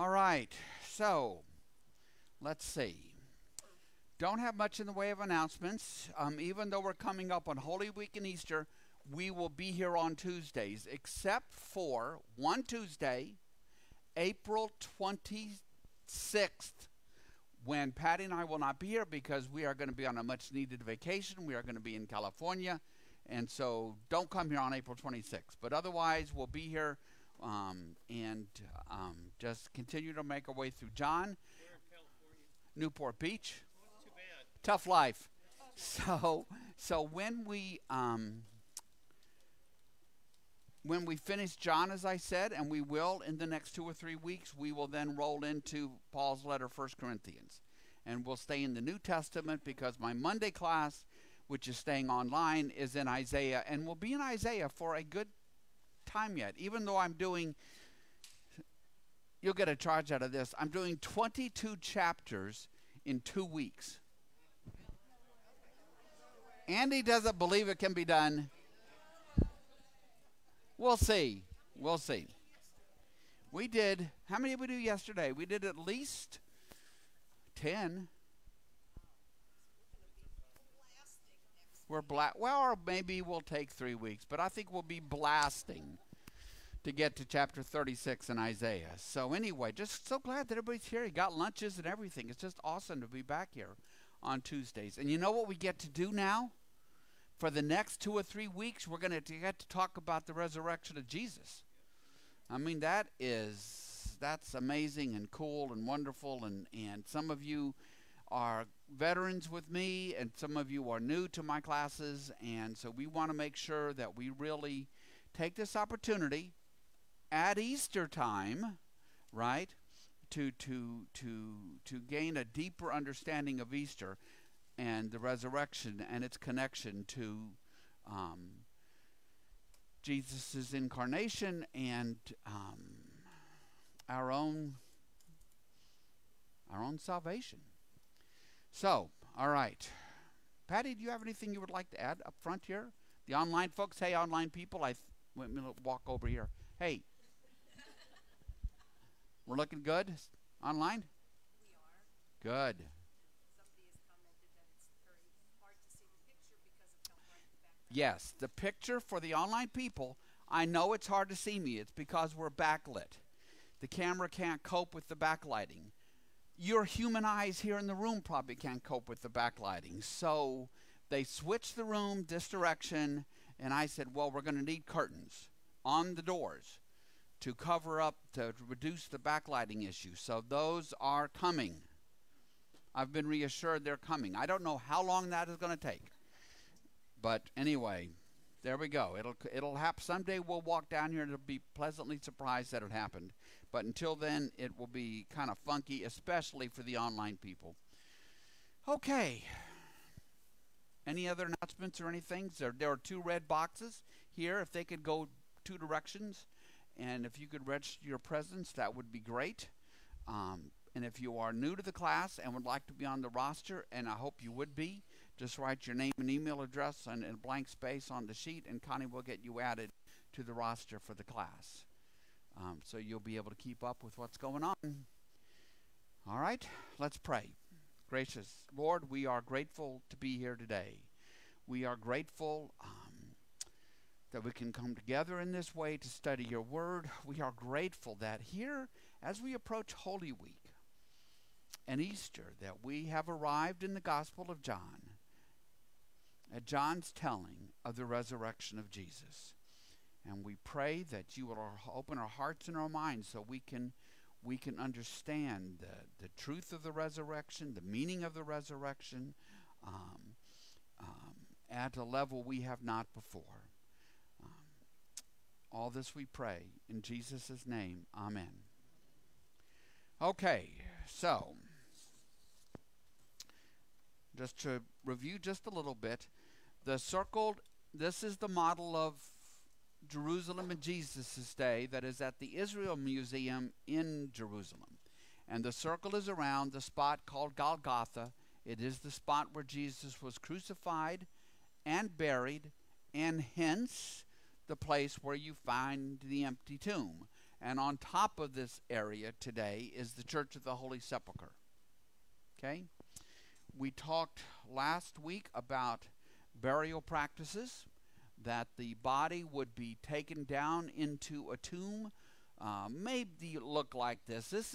All right, so let's see. Don't have much in the way of announcements. Even though we're coming up on Holy Week and Easter, we will be here on Tuesdays, except for one Tuesday, April 26th, when Patty and I will not be here because we are going to be on a much-needed vacation. We are going to be in California, and so don't come here on April 26th. But otherwise, we'll be here and just continue to make our way through John. Where in California? Newport Beach. That's too bad. Tough life. So when we finish John, as I said, and we will in the next 2 or 3 weeks, we will then roll into Paul's letter, 1 Corinthians. And we'll stay in the New Testament because my Monday class, which is staying online, is in Isaiah. And we'll be in Isaiah for a good time yet. Even though I'm doing, you'll get a charge out of this, I'm doing 22 chapters in 2 weeks. Andy doesn't believe it can be done. We'll see. We did, how many did we do yesterday? We did at least 10. We're well, or maybe we'll take 3 weeks, but I think we'll be blasting to get to chapter 36 in Isaiah. So anyway, just so glad that everybody's here. You got lunches and everything. It's just awesome to be back here on Tuesdays. And you know what we get to do now? For the next 2 or 3 weeks, we're going to get to talk about the resurrection of Jesus. I mean, that's amazing and cool and wonderful. And some of you are veterans with me, and some of you are new to my classes. And so we want to make sure that we really take this opportunity at Easter time, right, to gain a deeper understanding of Easter and the resurrection and its connection to Jesus' incarnation and our own salvation. So, all right. Patty, do you have anything you would like to add up front here? The online folks, hey, online people, let me walk over here. Hey, we're looking good online? We are. Good. Yes, the picture for the online people, I know it's hard to see me. It's because we're backlit. The camera can't cope with the backlighting. Your human eyes here in the room probably can't cope with the backlighting. So they switched the room this direction, and I said, well, we're going to need curtains on the doors to cover up, to reduce the backlighting issue. So those are coming. I've been reassured they're coming. I don't know how long that is going to take. But anyway, there we go. It'll happen. Someday we'll walk down here and it'll be pleasantly surprised that it happened. But until then, it will be kind of funky, especially for the online people. Okay. Any other announcements or anything? There are two red boxes here. If they could go two directions, and if you could register your presence, that would be great. And if you are new to the class and would like to be on the roster, and I hope you would be, just write your name and email address and a blank space on the sheet, and Connie will get you added to the roster for the class. So you'll be able to keep up with what's going on. All right, let's pray. Gracious Lord, we are grateful to be here today. We are grateful that we can come together in this way to study your word. We are grateful that here, as we approach Holy Week and Easter, that we have arrived in the Gospel of John, at John's telling of the resurrection of Jesus. And we pray that you will open our hearts and our minds so we can understand the truth of the resurrection, the meaning of the resurrection, at a level we have not before. All this we pray in Jesus' name. Amen. Okay, so just to review just a little bit, the circled, this is the model of Jerusalem in Jesus' day that is at the Israel Museum in Jerusalem. And the circle is around the spot called Golgotha. It is the spot where Jesus was crucified and buried, and hence the place where you find the empty tomb. And on top of this area today is the Church of the Holy Sepulchre. Okay? We talked last week about burial practices, that the body would be taken down into a tomb. Maybe look like this. This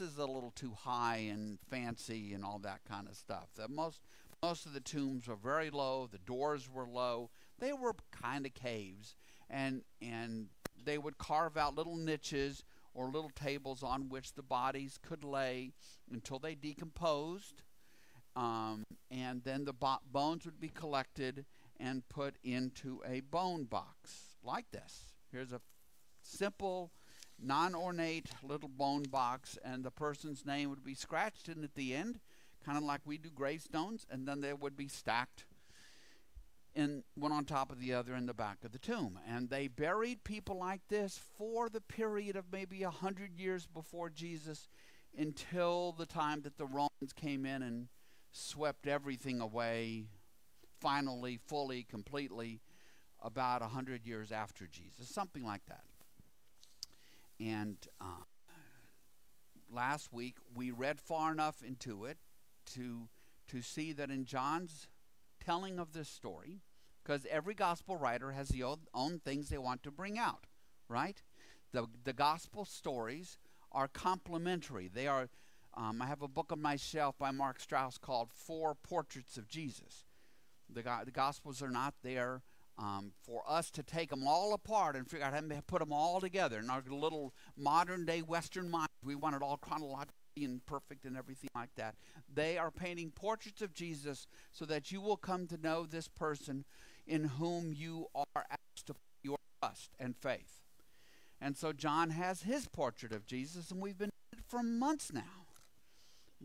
is a little too high and fancy and all that kind of stuff. Most of the tombs were very low. The doors were low. They were kind of caves, and they would carve out little niches or little tables on which the bodies could lay until they decomposed, and then the bones would be collected and put into a bone box like this. Here's a simple, non-ornate little bone box, and the person's name would be scratched in at the end, kind of like we do gravestones, and then they would be stacked in one on top of the other in the back of the tomb. And they buried people like this for the period of maybe 100 years before Jesus, until the time that the Romans came in and swept everything away, finally, fully, completely, about 100 years after Jesus, something like that. And last week we read far enough into it to see that in John's telling of this story, because every gospel writer has the own things they want to bring out, right? The gospel stories are complementary. They are. I have a book on my shelf by Mark Strauss called Four Portraits of Jesus. The gospels are not there for us to take them all apart and figure out how to put them all together. In our little modern-day Western mind, we want it all chronologically and perfect and everything like that. They are painting portraits of Jesus so that you will come to know this person in whom you are asked to put your trust and faith. And so John has his portrait of Jesus, and we've been at it for months now.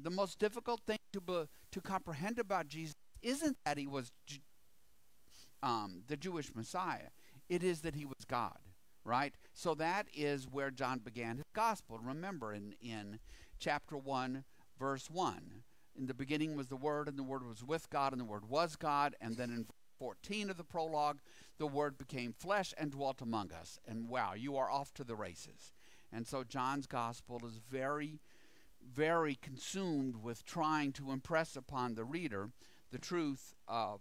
The most difficult thing to comprehend about Jesus isn't that he was the Jewish Messiah. It is that he was God, right? So that is where John began his gospel. Remember in chapter 1, verse 1, in the beginning was the Word, and the Word was with God, and the Word was God. And then in 14 of the prologue, the Word became flesh and dwelt among us. And wow, you are off to the races. And so John's gospel is very, very consumed with trying to impress upon the reader the truth of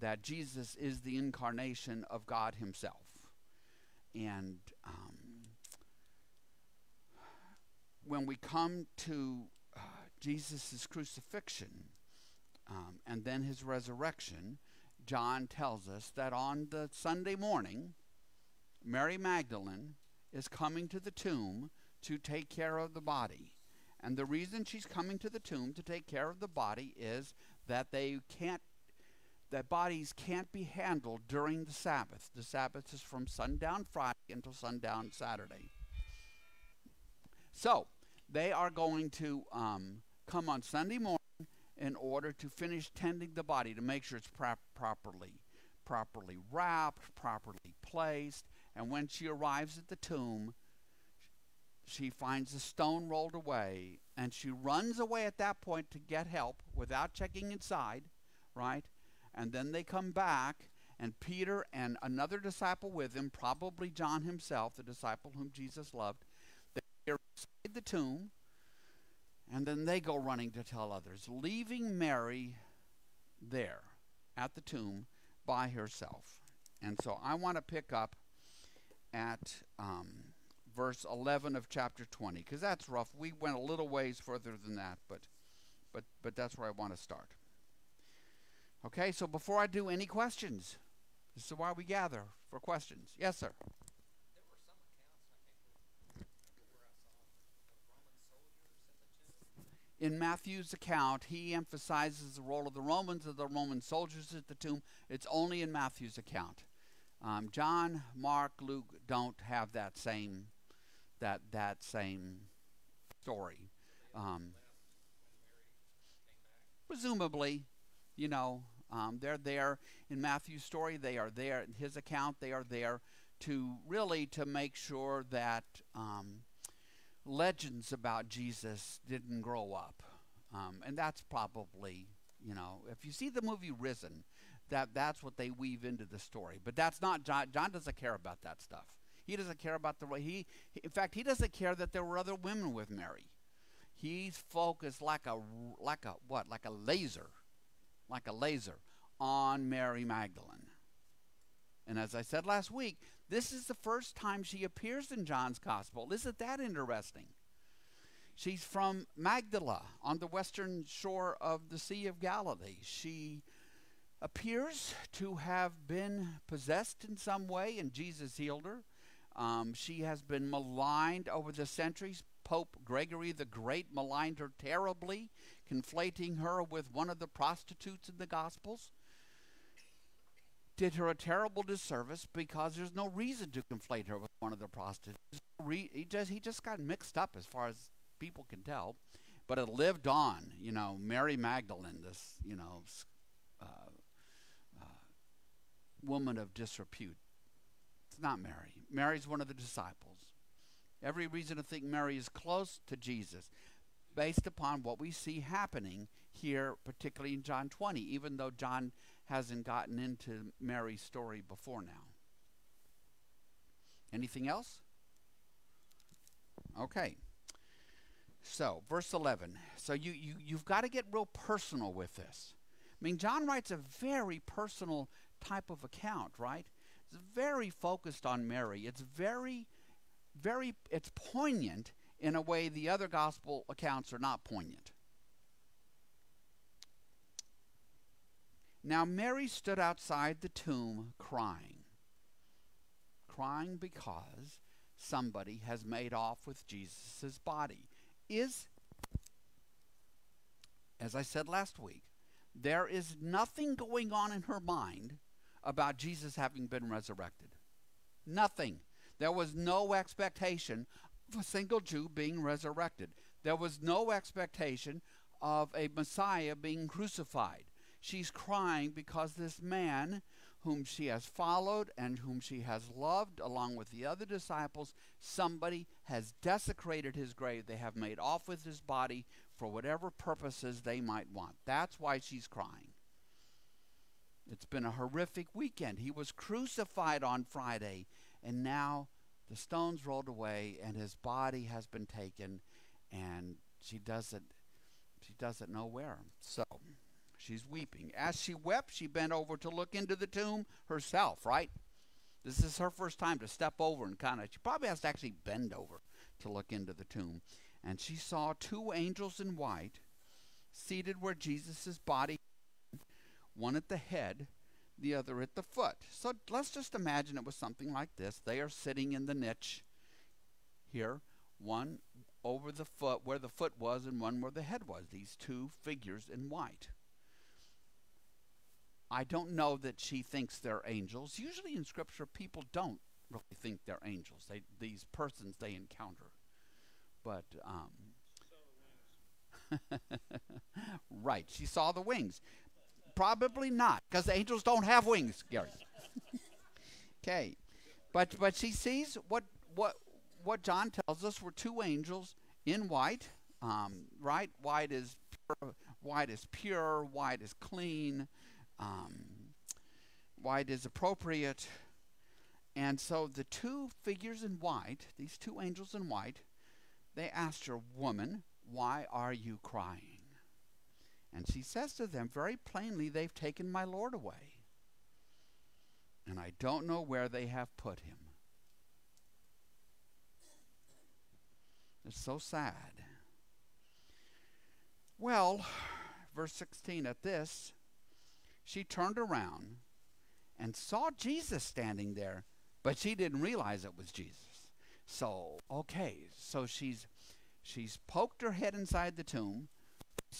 that Jesus is the incarnation of God himself. And when we come to Jesus' crucifixion and then his resurrection, John tells us that on the Sunday morning, Mary Magdalene is coming to the tomb to take care of the body. And the reason she's coming to the tomb to take care of the body is that that bodies can't be handled during the Sabbath. The Sabbath is from sundown Friday until sundown Saturday. So they are going to come on Sunday morning in order to finish tending the body, to make sure it's properly wrapped, properly placed. And when she arrives at the tomb, she finds the stone rolled away, and she runs away at that point to get help without checking inside, right? And then they come back, and Peter and another disciple with him, probably John himself, the disciple whom Jesus loved, they're inside the tomb, and then they go running to tell others, leaving Mary there at the tomb by herself. And so I want to pick up at verse 11 of chapter 20, because that's rough. We went a little ways further than that, but that's where I want to start. Okay, so before I do, any questions? This is why we gather, for questions. Yes, sir? There were some accounts, I think, where I saw Roman soldiers at the tomb. In Matthew's account, he emphasizes the role of the Romans and the Roman soldiers at the tomb. It's only in Matthew's account. John, Mark, Luke don't have that same story. Presumably, you know. They're there in Matthew's story. They are there in his account. They are there to really to make sure that legends about Jesus didn't grow up. And that's probably, you know, if you see the movie Risen, that's what they weave into the story. But that's not John. John doesn't care about that stuff. He doesn't care about the in fact, he doesn't care that there were other women with Mary. He's focused like a laser on Mary Magdalene. And as I said last week, this is the first time she appears in John's gospel. Isn't that interesting? She's from Magdala on the western shore of the Sea of Galilee. She appears to have been possessed in some way, and Jesus healed her. She has been maligned over the centuries. Pope Gregory the Great maligned her terribly, conflating her with one of the prostitutes in the Gospels. Did her a terrible disservice because there's no reason to conflate her with one of the prostitutes. He just got mixed up as far as people can tell, but it lived on. You know, Mary Magdalene, this woman of disrepute. It's not Mary. Mary's one of the disciples. Every reason to think Mary is close to Jesus based upon what we see happening here, particularly in John 20, even though John hasn't gotten into Mary's story before now. Anything else? Okay. So, verse 11. So you've got to get real personal with this. I mean, John writes a very personal type of account, right? It's very focused on Mary. It's very, very, it's poignant in a way the other gospel accounts are not poignant. Now Mary stood outside the tomb crying. Crying because somebody has made off with Jesus' body. As I said last week, there is nothing going on in her mind about Jesus having been resurrected. Nothing. There was no expectation of a single Jew being resurrected. There was no expectation of a Messiah being crucified. She's crying because this man whom she has followed and whom she has loved along with the other disciples, somebody has desecrated his grave. They have made off with his body for whatever purposes they might want. That's why she's crying. It's been a horrific weekend. He was crucified on Friday, and now the stone's rolled away and his body has been taken, and she doesn't know where. So she's weeping. As she wept, she bent over to look into the tomb herself, right? This is her first time to step over and she probably has to actually bend over to look into the tomb. And she saw two angels in white seated where Jesus' body, one at the head, the other at the foot. So let's just imagine it was something like this. They are sitting in the niche here, one over the foot, where the foot was, and one where the head was, these two figures in white. I don't know that she thinks they're angels. Usually in Scripture, people don't really think they're angels. These persons they encounter. But, right, she saw the wings. Probably not, because the angels don't have wings, Gary. Okay, but she sees what John tells us were two angels in white, right? White is pure, white is pure, white is clean, white is appropriate, and so the two figures in white, these two angels in white, they asked her, "Woman, why are you crying?" And she says to them very plainly, "They've taken my Lord away, and I don't know where they have put him." It's so sad. Well, verse 16, at this, she turned around and saw Jesus standing there, but she didn't realize it was Jesus. So, okay, so she's poked her head inside the tomb.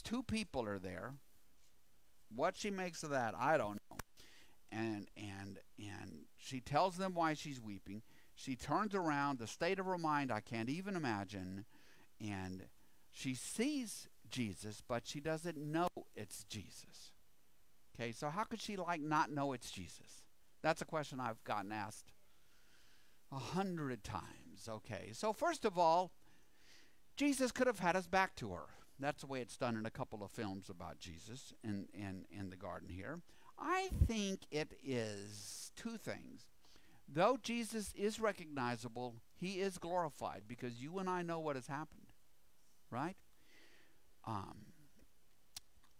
Two people are there. What she makes of that, I don't know. And she tells them why she's weeping. She turns around. The state of her mind, I can't even imagine. And she sees Jesus, but she doesn't know it's Jesus. Okay, so how could she not know it's Jesus? That's a question I've gotten asked 100 times. Okay, so first of all, Jesus could have had us back to her. That's the way it's done in a couple of films about Jesus in the garden here. I think it is two things. Though Jesus is recognizable, he is glorified, because you and I know what has happened, right?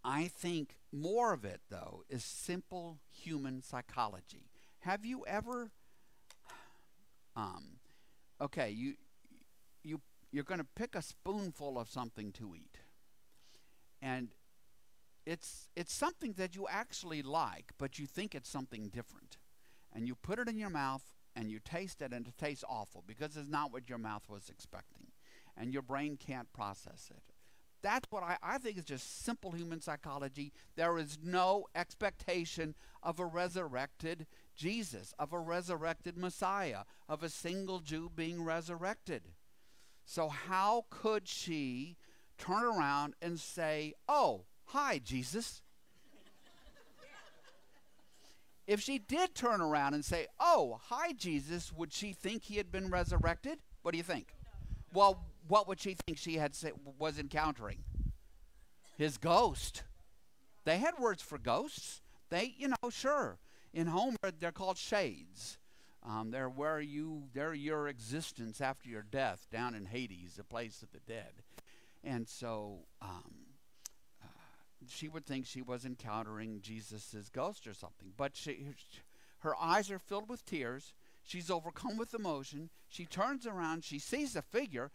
I think more of it, though, is simple human psychology. Have you ever, okay, you're going to pick a spoonful of something to eat, and it's something that you actually like, but you think it's something different, and you put it in your mouth and you taste it, and it tastes awful because it's not what your mouth was expecting, and your brain can't process it. That's what I think is just simple human psychology. There is no expectation of a resurrected Jesus, of a resurrected Messiah, of a single Jew being resurrected. So how could she turn around and say, "Oh, hi, Jesus"? If she did turn around and say, "Oh, hi, Jesus," would she think he had been resurrected? What do you think? No. Well, what would she think she had was encountering? His ghost. They had words for ghosts. They, you know, sure. In Homer, they're called shades. They're where they're your existence after your death, down in Hades, the place of the dead. And so she would think she was encountering Jesus's ghost or something. But her eyes are filled with tears. She's overcome with emotion. She turns around. She sees a figure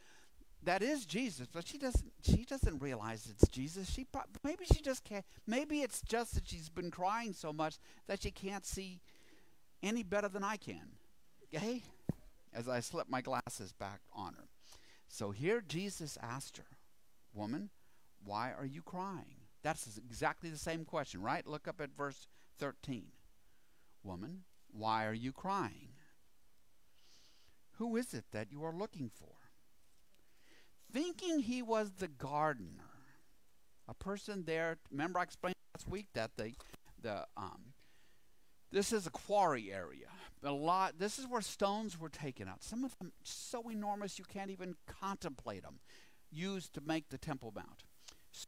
that is Jesus, but she doesn't realize it's Jesus. Maybe she just can't. Maybe it's just that she's been crying so much that she can't see any better than I can. Okay? As I slip my glasses back on her. So here Jesus asked her, "Woman, why are you crying?" That's exactly the same question, right? Look up at verse 13. "Woman, why are you crying? Who is it that you are looking for?" Thinking he was the gardener, a person there. Remember, I explained last week that this is a quarry area. This is where stones were taken out. Some of them so enormous you can't even contemplate them. Used to make the Temple Mount. So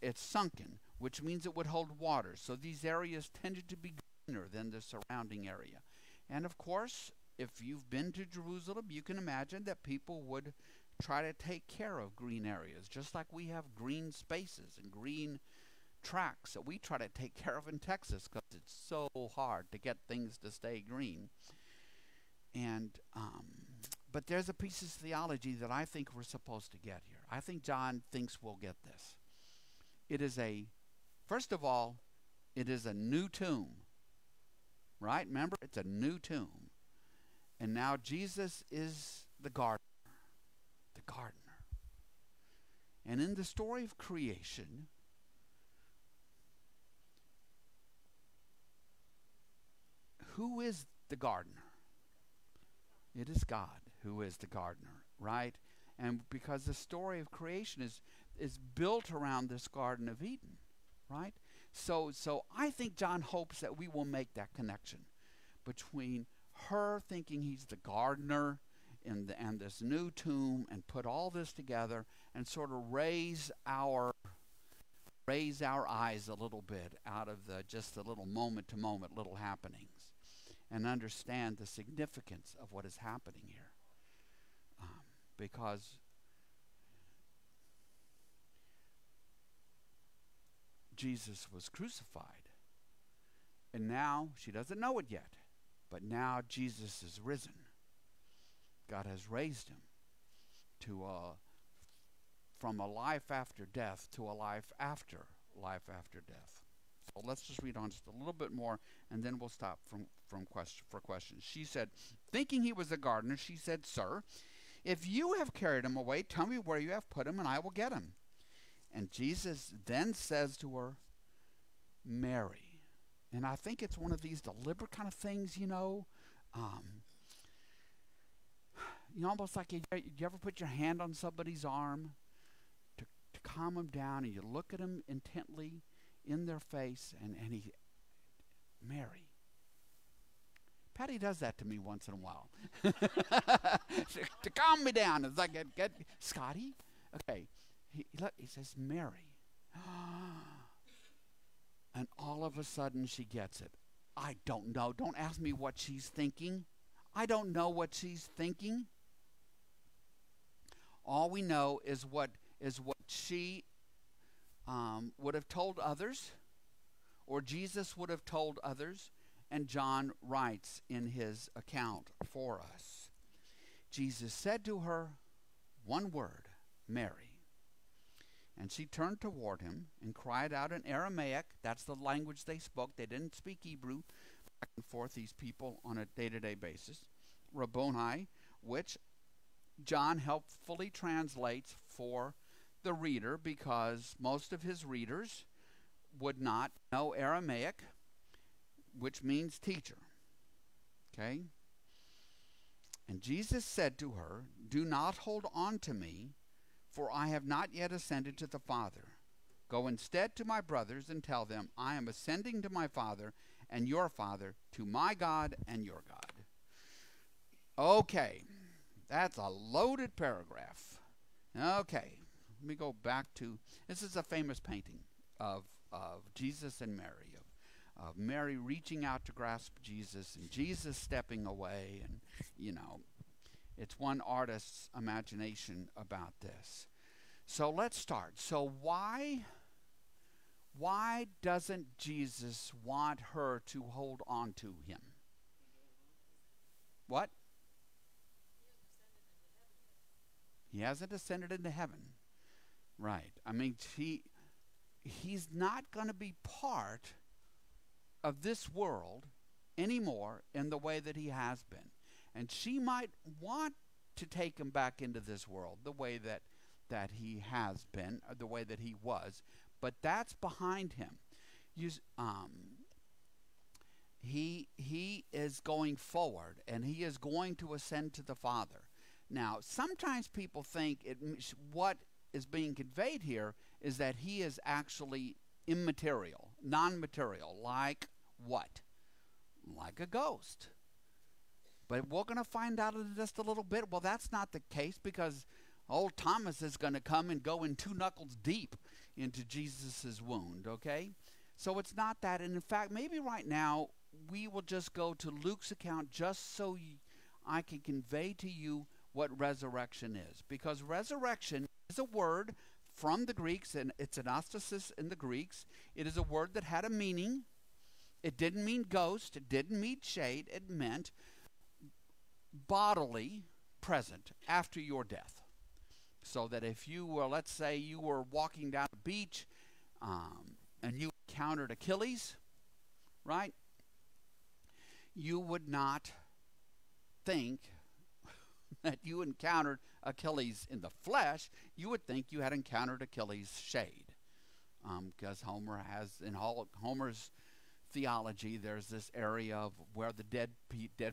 it's sunken, which means it would hold water. So these areas tended to be greener than the surrounding area. And of course, if you've been to Jerusalem, you can imagine that people would try to take care of green areas, just like we have green spaces and green tracks that we try to take care of in Texas, because it's so hard to get things to stay green. And but there's a piece of theology that I think we're supposed to get here. I think John thinks we'll get this. It is first of all, it is a new tomb, right? Remember, it's a new tomb. And now Jesus is the gardener. And in the story of creation, who is the gardener? It is God who is the gardener, right? And because the story of creation is built around this Garden of Eden, right? So I think John hopes that we will make that connection between her thinking he's the gardener and this new tomb, and put all this together and sort of raise our eyes a little bit out of just the little moment-to-moment little happenings, and understand the significance of what is happening here. Because Jesus was crucified, and now she doesn't know it yet, but now Jesus is risen. God has raised him from a life after death to a life after death. So let's just read on just a little bit more, and then we'll stop for questions. She said, thinking he was the gardener, she said, "Sir, if you have carried him away, tell me where you have put him, and I will get him." And Jesus then says to her, "Mary." And I think it's one of these deliberate kind of things, you know. You know, almost like you ever put your hand on somebody's arm to calm them down, and you look at them intently in their face, and Mary. Patty does that to me once in a while. to calm me down. It's like, get Scotty? Okay. He says, "Mary." And all of a sudden she gets it. I don't know. Don't ask me what she's thinking. I don't know what she's thinking. All we know is what she would have told others, or Jesus would have told others, and John writes in his account for us. Jesus said to her one word, Mary. And she turned toward him and cried out in Aramaic. That's the language they spoke. They didn't speak Hebrew back and forth, these people, on a day-to-day basis. Rabboni, which John helpfully translates for the reader because most of his readers would not know Aramaic, which means teacher. Okay? And Jesus said to her, "Do not hold on to me, for I have not yet ascended to the Father. Go instead to my brothers and tell them, I am ascending to my Father and your Father, to my God and your God." Okay, that's a loaded paragraph. Okay, let me go back to, this is a famous painting of Jesus and Mary, of Mary reaching out to grasp Jesus and Jesus stepping away, and you know, it's one artist's imagination about this. So let's start. So why doesn't Jesus want her to hold on to him? What? He hasn't ascended into heaven. Right. I mean, he's not going to be part of this world anymore in the way that he has been. And she might want to take him back into this world the way that he has been, or the way that he was, but that's behind him. He is going forward, and he is going to ascend to the Father. Now, sometimes people think what is being conveyed here is that he is actually immaterial, non-material, like what? Like a ghost. But we're going to find out in just a little bit, well, that's not the case, because old Thomas is going to come and go in two knuckles deep into Jesus's wound, okay? So it's not that. And in fact, maybe right now we will just go to Luke's account just so I can convey to you what resurrection is. Because resurrection is a word from the Greeks, and it's anastasis in the Greeks. It is a word that had a meaning. It didn't mean ghost. It didn't mean shade. It meant bodily present after your death. So that if you were, let's say you were walking down the beach and you encountered Achilles, right? You would not think that you encountered Achilles in the flesh. You would think you had encountered Achilles' shade. Because Homer has, in Homer's theology, there's this area of where the dead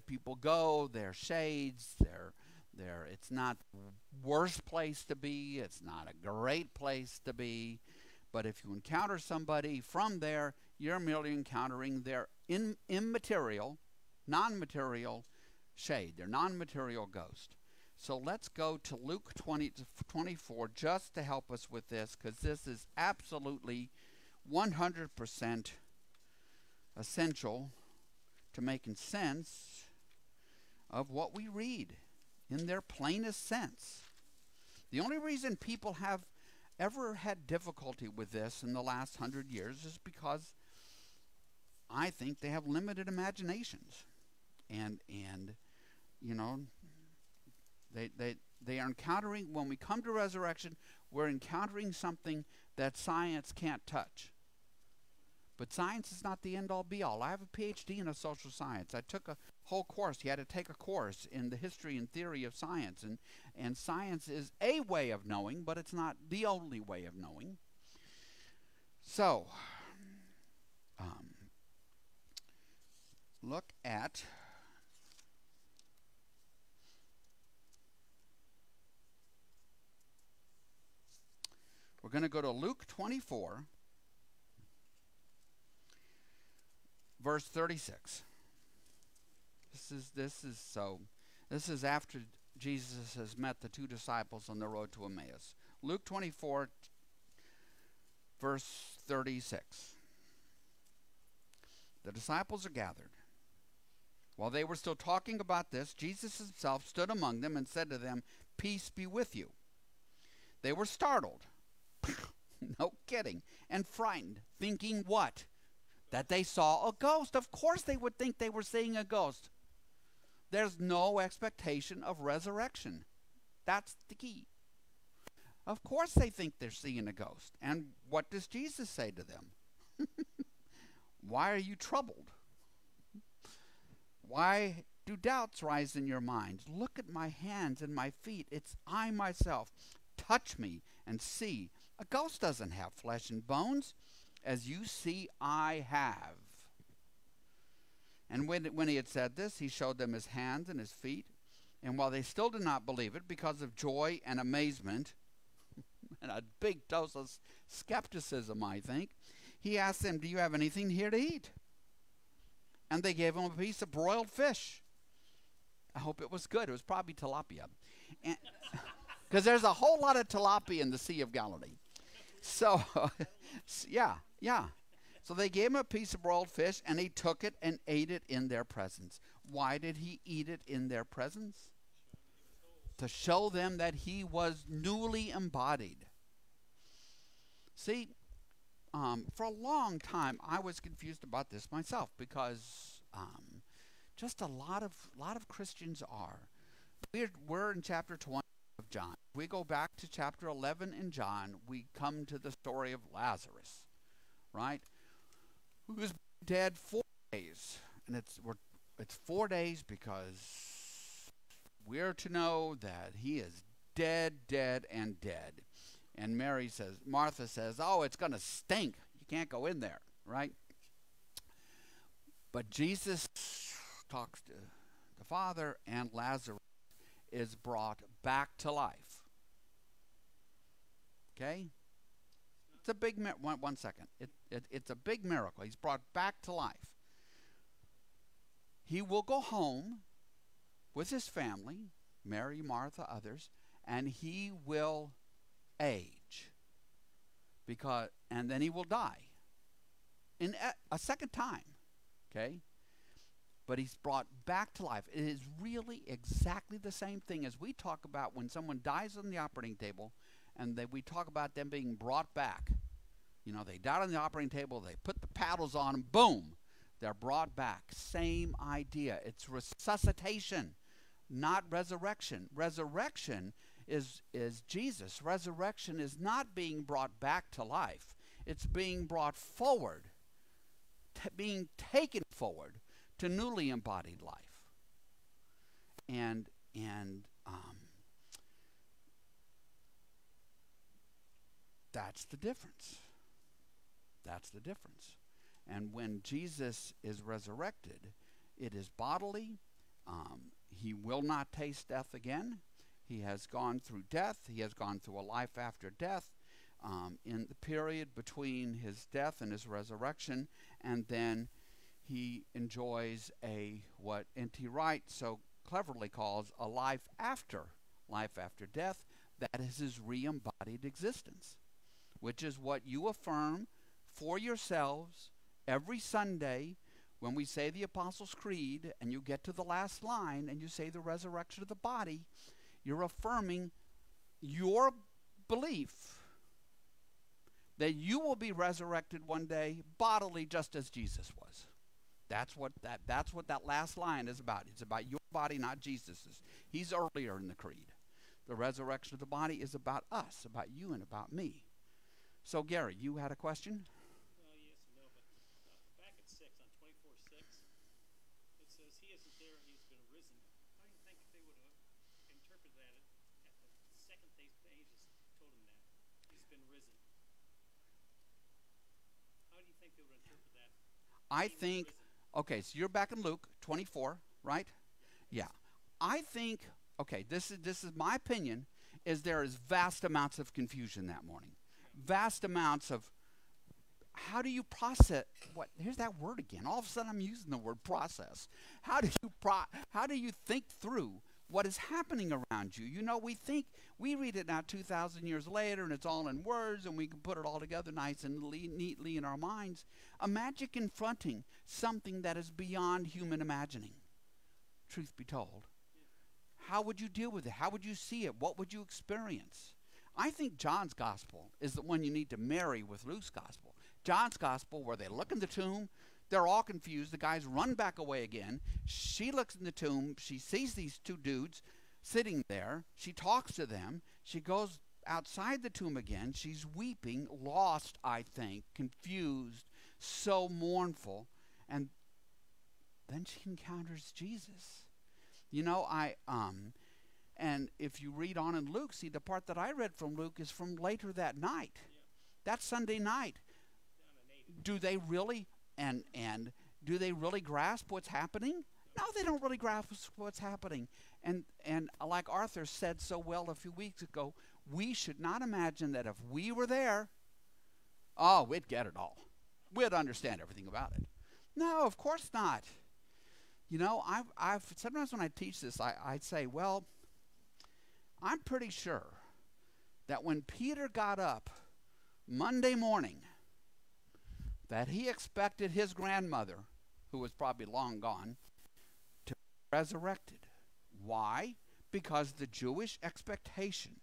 people go, their shades, their it's not the worst place to be, it's not a great place to be, but if you encounter somebody from there, you're merely encountering their immaterial, non-material shade, their non-material ghost. So let's go to Luke 20:24 just to help us with this, because this is absolutely 100% essential to making sense of what we read in their plainest sense. The only reason people have ever had difficulty with this in the last 100 years is because I think they have limited imaginations, and you know, they are encountering, when we come to resurrection, we're encountering something that science can't touch. But science is not the end-all be-all. I have a PhD in social science. I took a whole course. You had to take a course in the history and theory of science. And science is a way of knowing, but it's not the only way of knowing. So, look at we're going to go to Luke 24. Verse 36. This is after Jesus has met the two disciples on the road to Emmaus. Luke 24, verse 36. The disciples are gathered, While they were still talking about this, Jesus himself stood among them and said to them, "Peace be with you." They were startled, no kidding, and frightened, thinking what? That they saw a ghost. Of course they would think they were seeing a ghost. There's no expectation of resurrection. That's the key. Of course they think they're seeing a ghost. And what does Jesus say to them? Why are you troubled? Why do doubts rise in your minds? Look at my hands and my feet. It's I myself. Touch me and see. A ghost doesn't have flesh and bones. As you see, I have. And when he had said this, he showed them his hands and his feet. And while they still did not believe it because of joy and amazement, and a big dose of skepticism, I think, he asked them, "Do you have anything here to eat?" And they gave him a piece of broiled fish. I hope it was good. It was probably tilapia. Because there's a whole lot of tilapia in the Sea of Galilee. So, yeah. So they gave him a piece of broiled fish, and he took it and ate it in their presence. Why did he eat it in their presence? To show them that he was newly embodied. See, for a long time, I was confused about this myself because just a lot of Christians are. We're in chapter 20 of John. We go back to chapter 11 in John. We come to the story of Lazarus, right? Who was dead 4 days, and it's 4 days because we're to know that he is dead, dead, and dead. And Martha says, "Oh, it's going to stink. You can't go in there," right? But Jesus talks to the Father, and Lazarus is brought back to life. Okay? It's a big miracle. One second. It's a big miracle. He's brought back to life. He will go home with his family, Mary, Martha, others, and he will age, because, and then he will die in a second time, okay? But he's brought back to life. It is really exactly the same thing as we talk about when someone dies on the operating table, and we talk about them being brought back. You know, they died on the operating table, they put the paddles on them, boom, they're brought back. Same idea. It's resuscitation, not resurrection. Resurrection is Jesus. Resurrection is not being brought back to life. It's being brought forward, being taken forward to newly embodied life. And that's the difference. That's the difference. And when Jesus is resurrected, it is bodily. He will not taste death again. He has gone through death. He has gone through a life after death in the period between his death and his resurrection. And then he enjoys what N.T. Wright so cleverly calls a life after death. That is his re-embodied existence, which is what you affirm for yourselves every Sunday when we say the Apostles' Creed, and you get to the last line and you say the resurrection of the body. You're affirming your belief that you will be resurrected one day bodily just as Jesus was. That's what that last line is about. It's about your body, not Jesus's. He's earlier in the creed. The resurrection of the body is about us, about you and about me. So, Gary, you had a question? Yes and no, but back at 6 on 24:6, it says he isn't there, he's been risen. How do you think they would have interpreted that at the second day they just told him that he's been risen? How do you think they would interpret that? I think, okay, so you're back in Luke 24, right? Yeah. I think, okay, this is my opinion, is there is vast amounts of confusion that morning. Vast amounts of, how do you process what? Here's that word again. All of a sudden, I'm using the word process. How do you think through what is happening around you? You know, we read it now 2,000 years later, and it's all in words, and we can put it all together nice and neatly in our minds. Imagine confronting something that is beyond human imagining. truth be told. How would you deal with it? How would you see it? What would you experience? I think John's gospel is the one you need to marry with Luke's gospel. John's gospel, where they look in the tomb, they're all confused. The guys run back away again. She looks in the tomb. She sees these two dudes sitting there. She talks to them. She goes outside the tomb again. She's weeping, lost, I think, confused, so mournful. And then she encounters Jesus. You know, and if you read on in Luke, see, the part that I read from Luke is from later that night. Yeah. That Sunday night. Do they really grasp what's happening? No, they don't really grasp what's happening. And like Arthur said so well a few weeks ago, we should not imagine that if we were there, oh, we'd get it all. We'd understand everything about it. No, of course not. You know, I've sometimes when I teach this, I'd say, well, I'm pretty sure that when Peter got up Monday morning, that he expected his grandmother, who was probably long gone, to be resurrected. Why? Because the Jewish expectation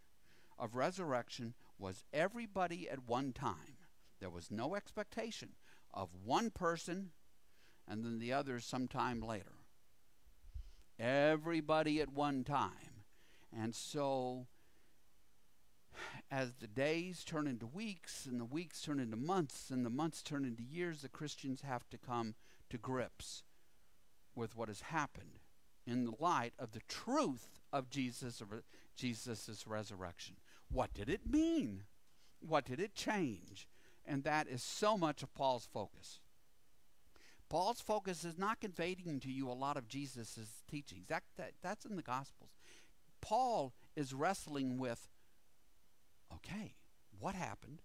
of resurrection was everybody at one time. There was no expectation of one person and then the others sometime later. Everybody at one time. And so as the days turn into weeks and the weeks turn into months and the months turn into years, the Christians have to come to grips with what has happened in the light of the truth of Jesus's resurrection. What did it mean? What did it change? And that is so much of Paul's focus. Paul's focus is not conveying to you a lot of Jesus's teachings. That's in the Gospels. Paul is wrestling with, okay, what happened?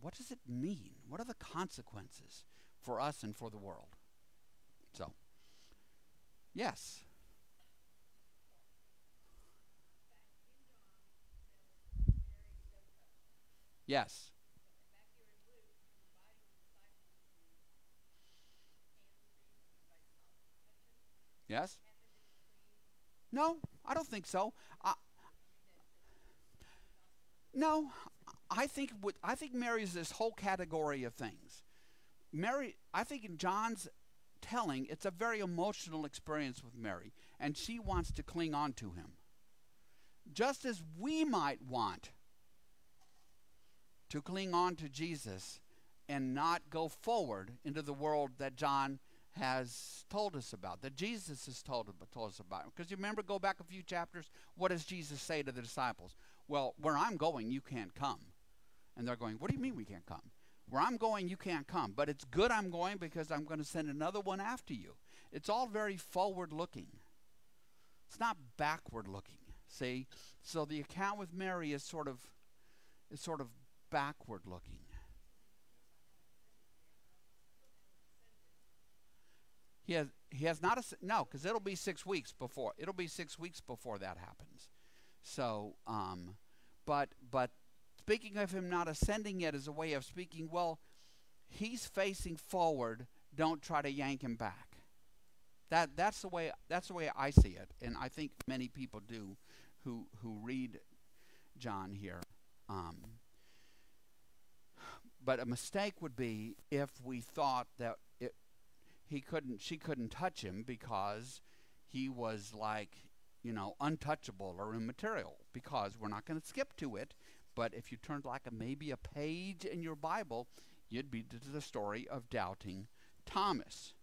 What does it mean? What are the consequences for us and for the world? So, yes. Yes. Yes? No, I don't think so. No, I think Mary is this whole category of things. Mary, I think in John's telling, it's a very emotional experience with Mary, and she wants to cling on to him. Just as we might want to cling on to Jesus and not go forward into the world that John has told us about, that Jesus has told us about. Because you remember, go back a few chapters, what does Jesus say to the disciples? Well, where I'm going, you can't come. And they're going, what do you mean we can't come? Where I'm going, you can't come. But it's good I'm going because I'm going to send another one after you. It's all very forward-looking. It's not backward-looking, see? So the account with Mary is sort of backward-looking. He has not a, no, because it'll be six weeks before that happens. So, but speaking of him not ascending yet is a way of speaking, well, he's facing forward. Don't try to yank him back. That's the way I see it, and I think many people do, who read John here. But a mistake would be if we thought that she couldn't touch him because he was like, you know, untouchable or immaterial, because we're not going to skip to it. But if you turned like maybe a page in your Bible, you'd be to the story of doubting Thomas.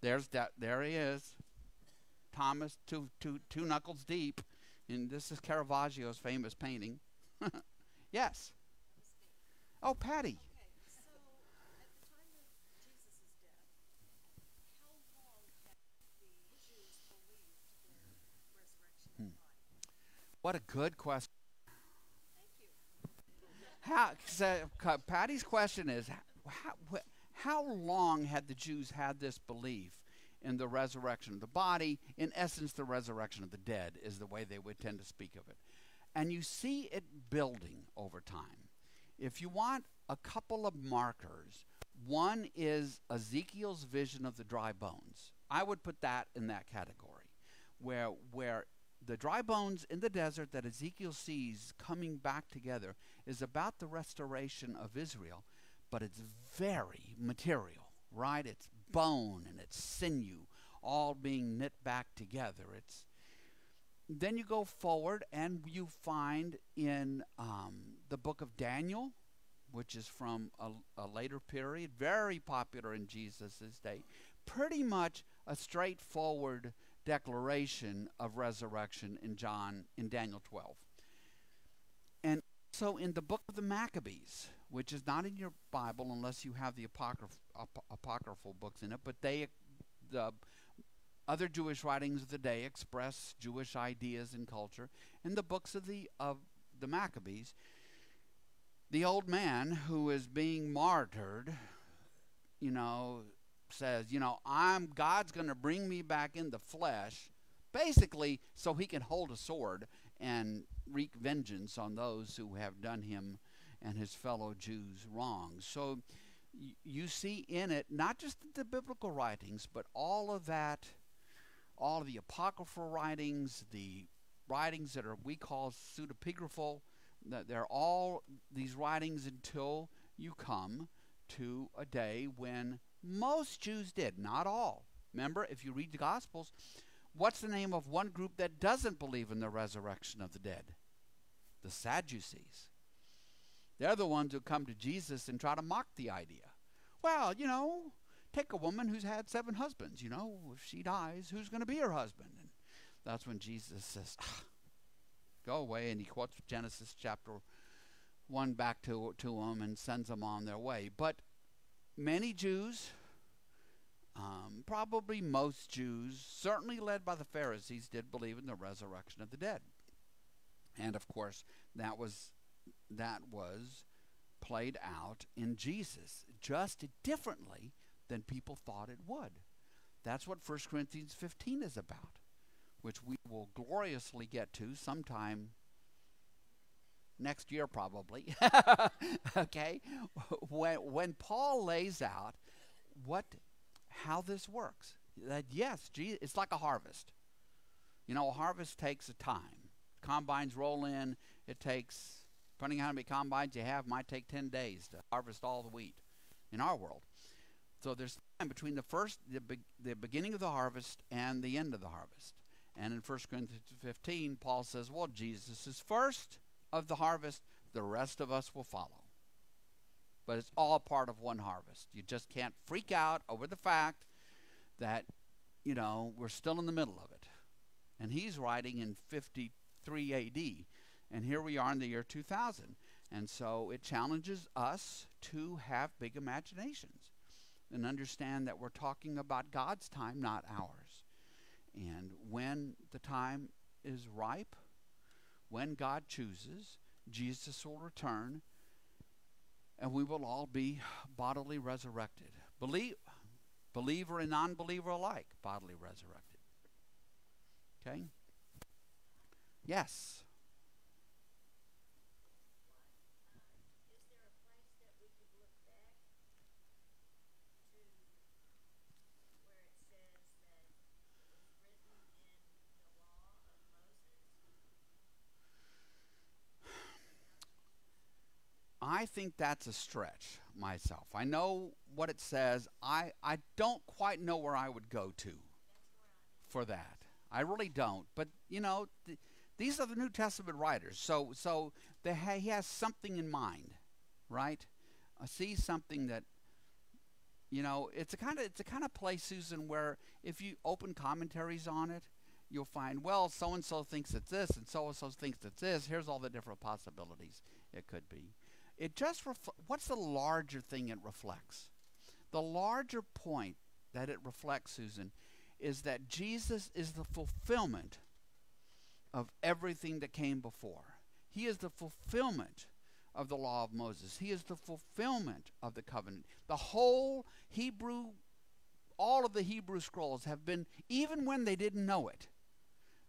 There he is. Thomas, two knuckles deep. And this is Caravaggio's famous painting. Yes. Oh, Patty. What a good question. Thank you. Patty's question is, how long had the Jews had this belief in the resurrection of the body? In essence, the resurrection of the dead is the way they would tend to speak of it. And you see it building over time. If you want a couple of markers, one is Ezekiel's vision of the dry bones. I would put that in that category, where the dry bones in the desert that Ezekiel sees coming back together is about the restoration of Israel, but it's very material, right? It's bone and it's sinew all being knit back together. It's then you go forward and you find in the book of Daniel, which is from a later period, very popular in Jesus' day, pretty much a straightforward declaration of resurrection in Daniel 12. And so in the book of the Maccabees, which is not in your Bible unless you have the apocryphal books in it, but the other Jewish writings of the day express Jewish ideas and culture. In the books of the Maccabees, the old man who is being martyred, says, God's going to bring me back in the flesh, basically so he can hold a sword and wreak vengeance on those who have done him and his fellow Jews wrong. So you see in it not just the biblical writings, but all of that, all of the apocryphal writings, the writings that we call pseudepigraphal, that they're all these writings until you come to a day when most Jews did, not all. Remember, if you read the Gospels, what's the name of one group that doesn't believe in the resurrection of the dead? The Sadducees. They're the ones who come to Jesus and try to mock the idea. Well, take a woman who's had 7 husbands. If she dies, who's going to be her husband? And that's when Jesus says, go away. And he quotes Genesis chapter 1 back to them and sends them on their way. But many Jews, probably most Jews, certainly led by the Pharisees, did believe in the resurrection of the dead. And, of course, that was played out in Jesus, just differently than people thought it would. That's what 1 Corinthians 15 is about, which we will gloriously get to sometime next year, probably. Okay? When Paul lays out how this works, that yes, it's like a harvest. A harvest takes a time. Combines roll in, it takes, depending on how many combines you have, might take 10 days to harvest all the wheat in our world. So there's time between the beginning of the harvest and the end of the harvest. And in 1 Corinthians 15, Paul says, well, Jesus is first of the harvest. The rest of us will follow. But it's all part of one harvest. You just can't freak out over the fact that, we're still in the middle of it. And he's writing in 53 A.D., and here we are in the year 2000. And so it challenges us to have big imaginations and understand that we're talking about God's time, not ours. And when the time is ripe, when God chooses, Jesus will return, and we will all be bodily resurrected. Believer and non-believer alike, bodily resurrected. Okay? Yes. Is there a place that we could look back to where it says that it was written in the law of Moses? I think that's a stretch myself. I know what it says. I don't quite know where I would go to for that. I really don't. But, these are the New Testament writers, so he has something in mind, right? I see something that, it's a kind of place, Susan, where if you open commentaries on it, you'll find, well, so and so thinks it's this, and so and so thinks it's this. Here's all the different possibilities it could be. It just what's the larger thing it reflects? The larger point that it reflects, Susan, is that Jesus is the fulfillment of everything that came before. He is the fulfillment of the law of Moses. He is the fulfillment of the covenant. The whole Hebrew, all of the Hebrew scrolls have been, even when they didn't know it,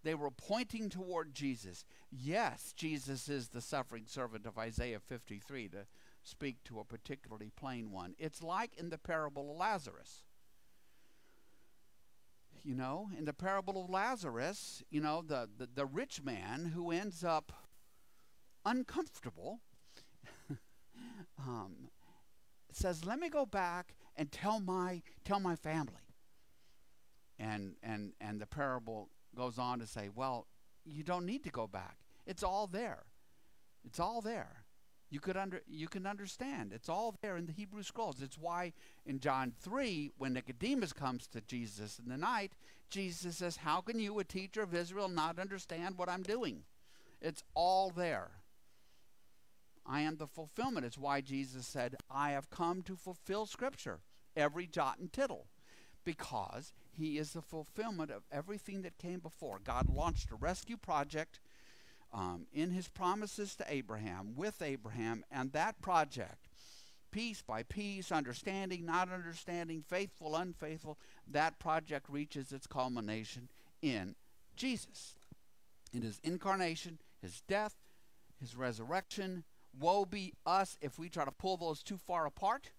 they were pointing toward Jesus. Yes, Jesus is the suffering servant of Isaiah 53, to speak to a particularly plain one. It's like in the parable of Lazarus. you know. In the parable of Lazarus, you know, the rich man who ends up uncomfortable says, let me go back and tell my family. And the parable goes on to say, well, you don't need to go back. It's all there. It's all there. You can understand. It's all there in the Hebrew Scrolls. It's why in John 3, when Nicodemus comes to Jesus in the night, Jesus says, how can you, a teacher of Israel, not understand what I'm doing? It's all there. I am the fulfillment. It's why Jesus said, I have come to fulfill Scripture, every jot and tittle, because he is the fulfillment of everything that came before. God launched a rescue project in his promises to Abraham, with Abraham, and that project, piece by piece, understanding, not understanding, faithful, unfaithful, that project reaches its culmination in Jesus, in his incarnation, his death, his resurrection. Woe be us if we try to pull those too far apart.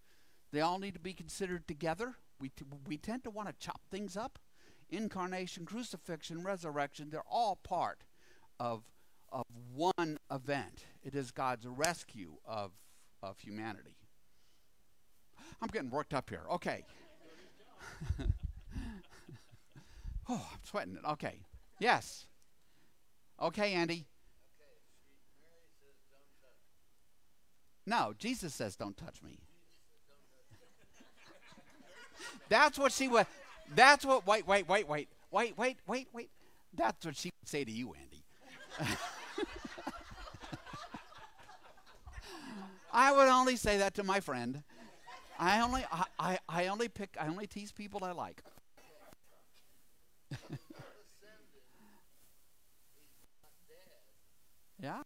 They all need to be considered together. We tend to want to chop things up. Incarnation, crucifixion, resurrection, they're all part of one event. It is God's rescue of humanity. I'm getting worked up here. Okay. Oh, I'm sweating it. Okay. Yes. Okay, Andy. No, Jesus says, don't touch me. That's what she was. That's what. Wait. That's what she would say to you, Andy. I would only say that to my friend. I only tease people I like. Yeah.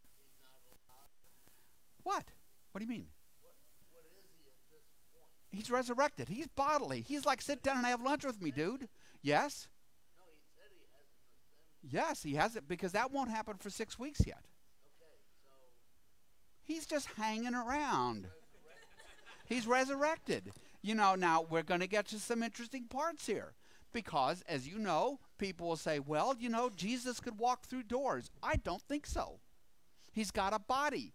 What? What do you mean? What is he at this point? He's resurrected. He's bodily. He's like, sit down and have lunch with me, dude. Yes? No, he said he hasn't. Yes, he hasn't, because that won't happen for 6 weeks yet. Okay, so he's just hanging around. He's resurrected. You know, now we're going to get to some interesting parts here, because, as you know, people will say, well, you know, Jesus could walk through doors. I don't think so. He's got a body.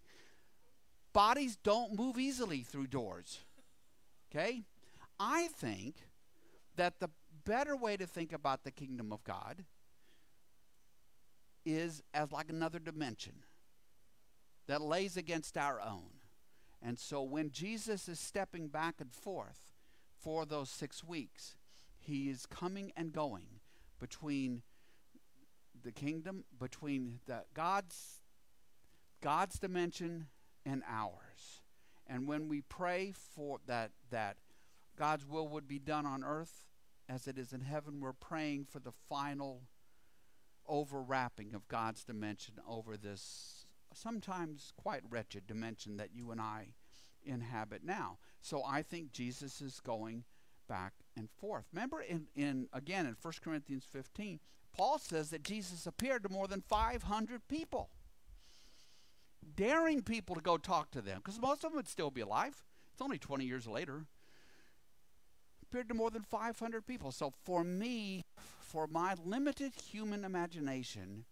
Bodies don't move easily through doors, okay? I think that the better way to think about the kingdom of God is as like another dimension that lays against our own. And so when Jesus is stepping back and forth for those 6 weeks, he is coming and going between the kingdom, between the God's dimension and ours. And when we pray for that God's will would be done on earth as it is in heaven, we're praying for the final overwrapping of God's dimension over this sometimes quite wretched dimension that you and I inhabit now. So I think Jesus is going back and forth. Remember in 1 Corinthians 15, Paul says that Jesus appeared to more than 500 people, daring people to go talk to them, because most of them would still be alive. It's only 20 years later. Appeared to more than 500 people. So for me, for my limited human imagination,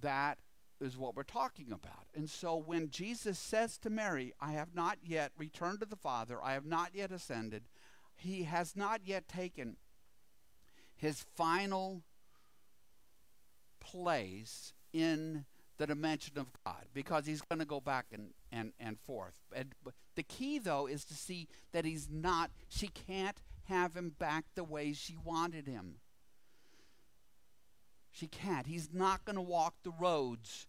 that is what we're talking about. And so when Jesus says to Mary, I have not yet returned to the Father, I have not yet ascended, he has not yet taken his final place in the dimension of God, because he's going to go back and forth. And the key, though, is to see that he's not, she can't have him back the way she wanted him. She can't. He's not going to walk the roads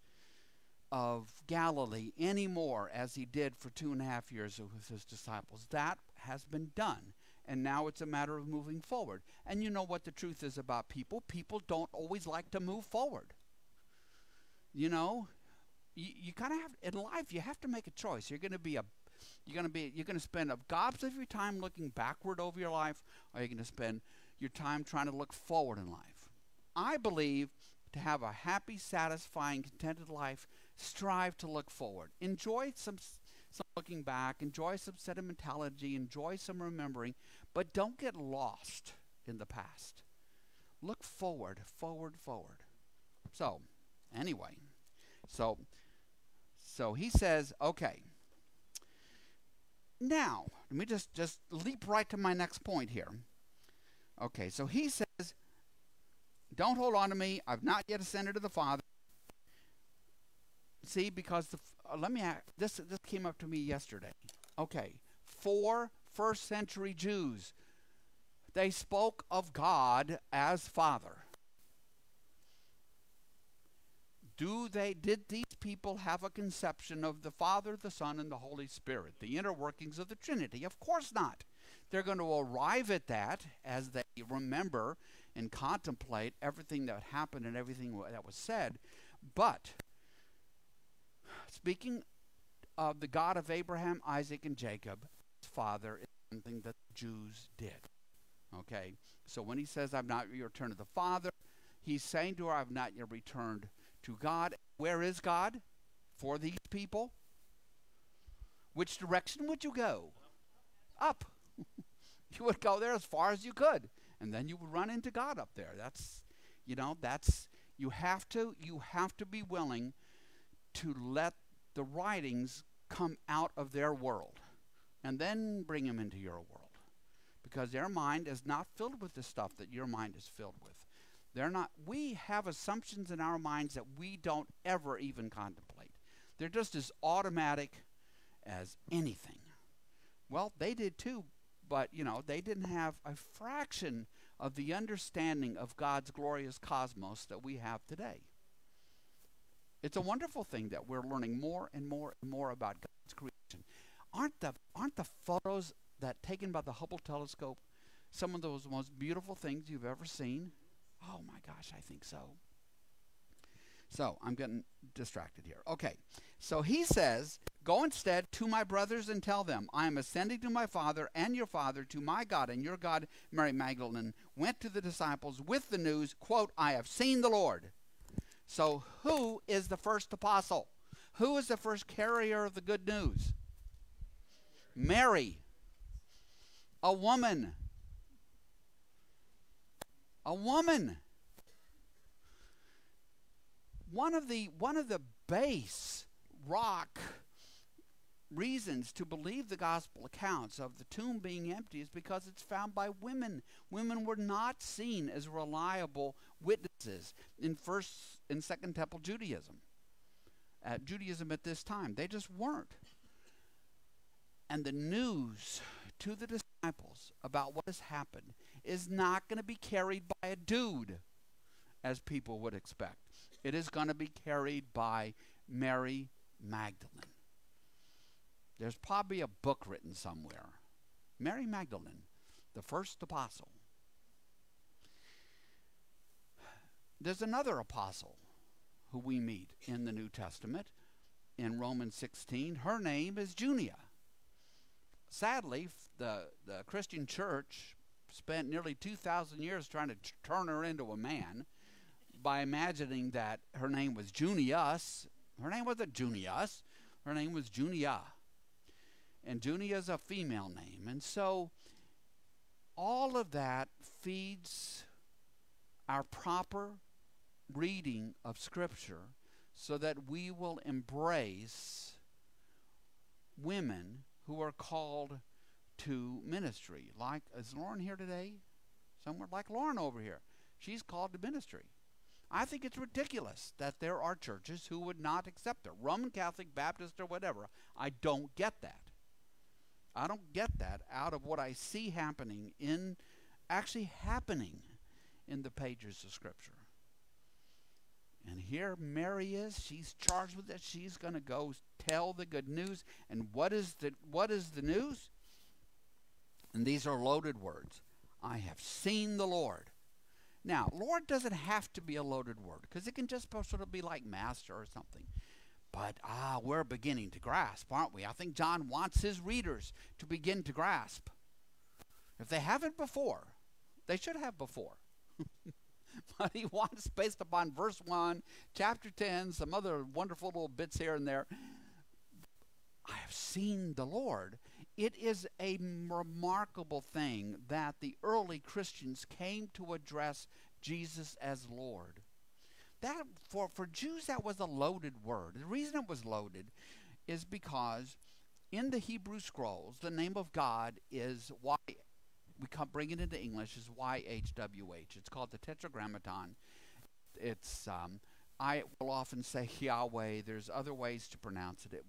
of Galilee anymore as he did for 2.5 years with his disciples. That has been done. And now it's a matter of moving forward. And you know what the truth is about people. People don't always like to move forward. You know, you kind of have in life. You have to make a choice. You're going to spend a gobs of your time looking backward over your life, or you're going to spend your time trying to look forward in life. I believe to have a happy, satisfying, contented life, strive to look forward. Enjoy some looking back. Enjoy some sentimentality. Enjoy some remembering, but don't get lost in the past. Look forward. So, anyway, so he says, okay. Now, let me just leap right to my next point here. Okay, so he says, don't hold on to me. I've not yet ascended to the Father. See, because this came up to me yesterday. Okay, for first-century Jews, they spoke of God as Father. Did these people have a conception of the Father, the Son, and the Holy Spirit, the inner workings of the Trinity? Of course not. They're going to arrive at that as they remember and contemplate everything that happened and everything that was said. But speaking of the God of Abraham, Isaac, and Jacob, Father, is something that the Jews did. Okay, so when he says, I've not yet returned to the Father, he's saying to her, I've not yet returned to God. Where is God for these people? Which direction would you go? Up. You would go there as far as you could, and then you would run into God up there. That's, you know, that's, you have to be willing to let the writings come out of their world and then bring them into your world, because their mind is not filled with the stuff that your mind is filled with. They're not. We have assumptions in our minds that we don't ever even contemplate. They're just as automatic as anything. Well, they did too, but you know, they didn't have a fraction of the understanding of God's glorious cosmos that we have today. It's a wonderful thing that we're learning more and more and more about God's creation. Aren't the photos that taken by the Hubble telescope some of those most beautiful things you've ever seen? Oh my gosh, I think so. So I'm getting distracted here. Okay, so he says, go instead to my brothers and tell them, I am ascending to my Father and your Father, to my God and your God. Mary Magdalene went to the disciples with the news, quote, I have seen the Lord. So who is the first apostle? Who is the first carrier of the good news? Mary, a woman. A woman. One of the base rock reasons to believe the gospel accounts of the tomb being empty is because it's found by women. Women were not seen as reliable witnesses in First and Second Temple Judaism. Judaism at this time, they just weren't. And the news to the disciples about what has happened is not going to be carried by a dude, as people would expect. It is going to be carried by Mary Magdalene. There's probably a book written somewhere. Mary Magdalene, the first apostle. There's another apostle who we meet in the New Testament in Romans 16. Her name is Junia. Sadly, the Christian church spent nearly 2,000 years trying to turn her into a man by imagining that her name was Junius. Her name wasn't Junius. Her name was Junia. And Junia is a female name. And so all of that feeds our proper reading of Scripture so that we will embrace women who are called to ministry. Like, is Lauren here today? Somewhere like Lauren over here. She's called to ministry. I think it's ridiculous that there are churches who would not accept her. Roman Catholic, Baptist, or whatever. I don't get that. I don't get that out of what I see happening in, actually happening in the pages of Scripture. And here Mary is. She's charged with it. She's going to go tell the good news. And what is the news? And these are loaded words. I have seen the Lord. Now, Lord doesn't have to be a loaded word, because it can just sort of be like master or something. But we're beginning to grasp, aren't we? I think John wants his readers to begin to grasp. If they haven't before, they should have before. But he wants, based upon verse 1, chapter 10, some other wonderful little bits here and there. I have seen the Lord. It is a remarkable thing that the early Christians came to address Jesus as Lord. That for Jews, that was a loaded word. The reason it was loaded is because in the Hebrew scrolls, the name of God is Y. We bring it into English is YHWH. It's called the Tetragrammaton. It's I will often say Yahweh. There's other ways to pronounce it.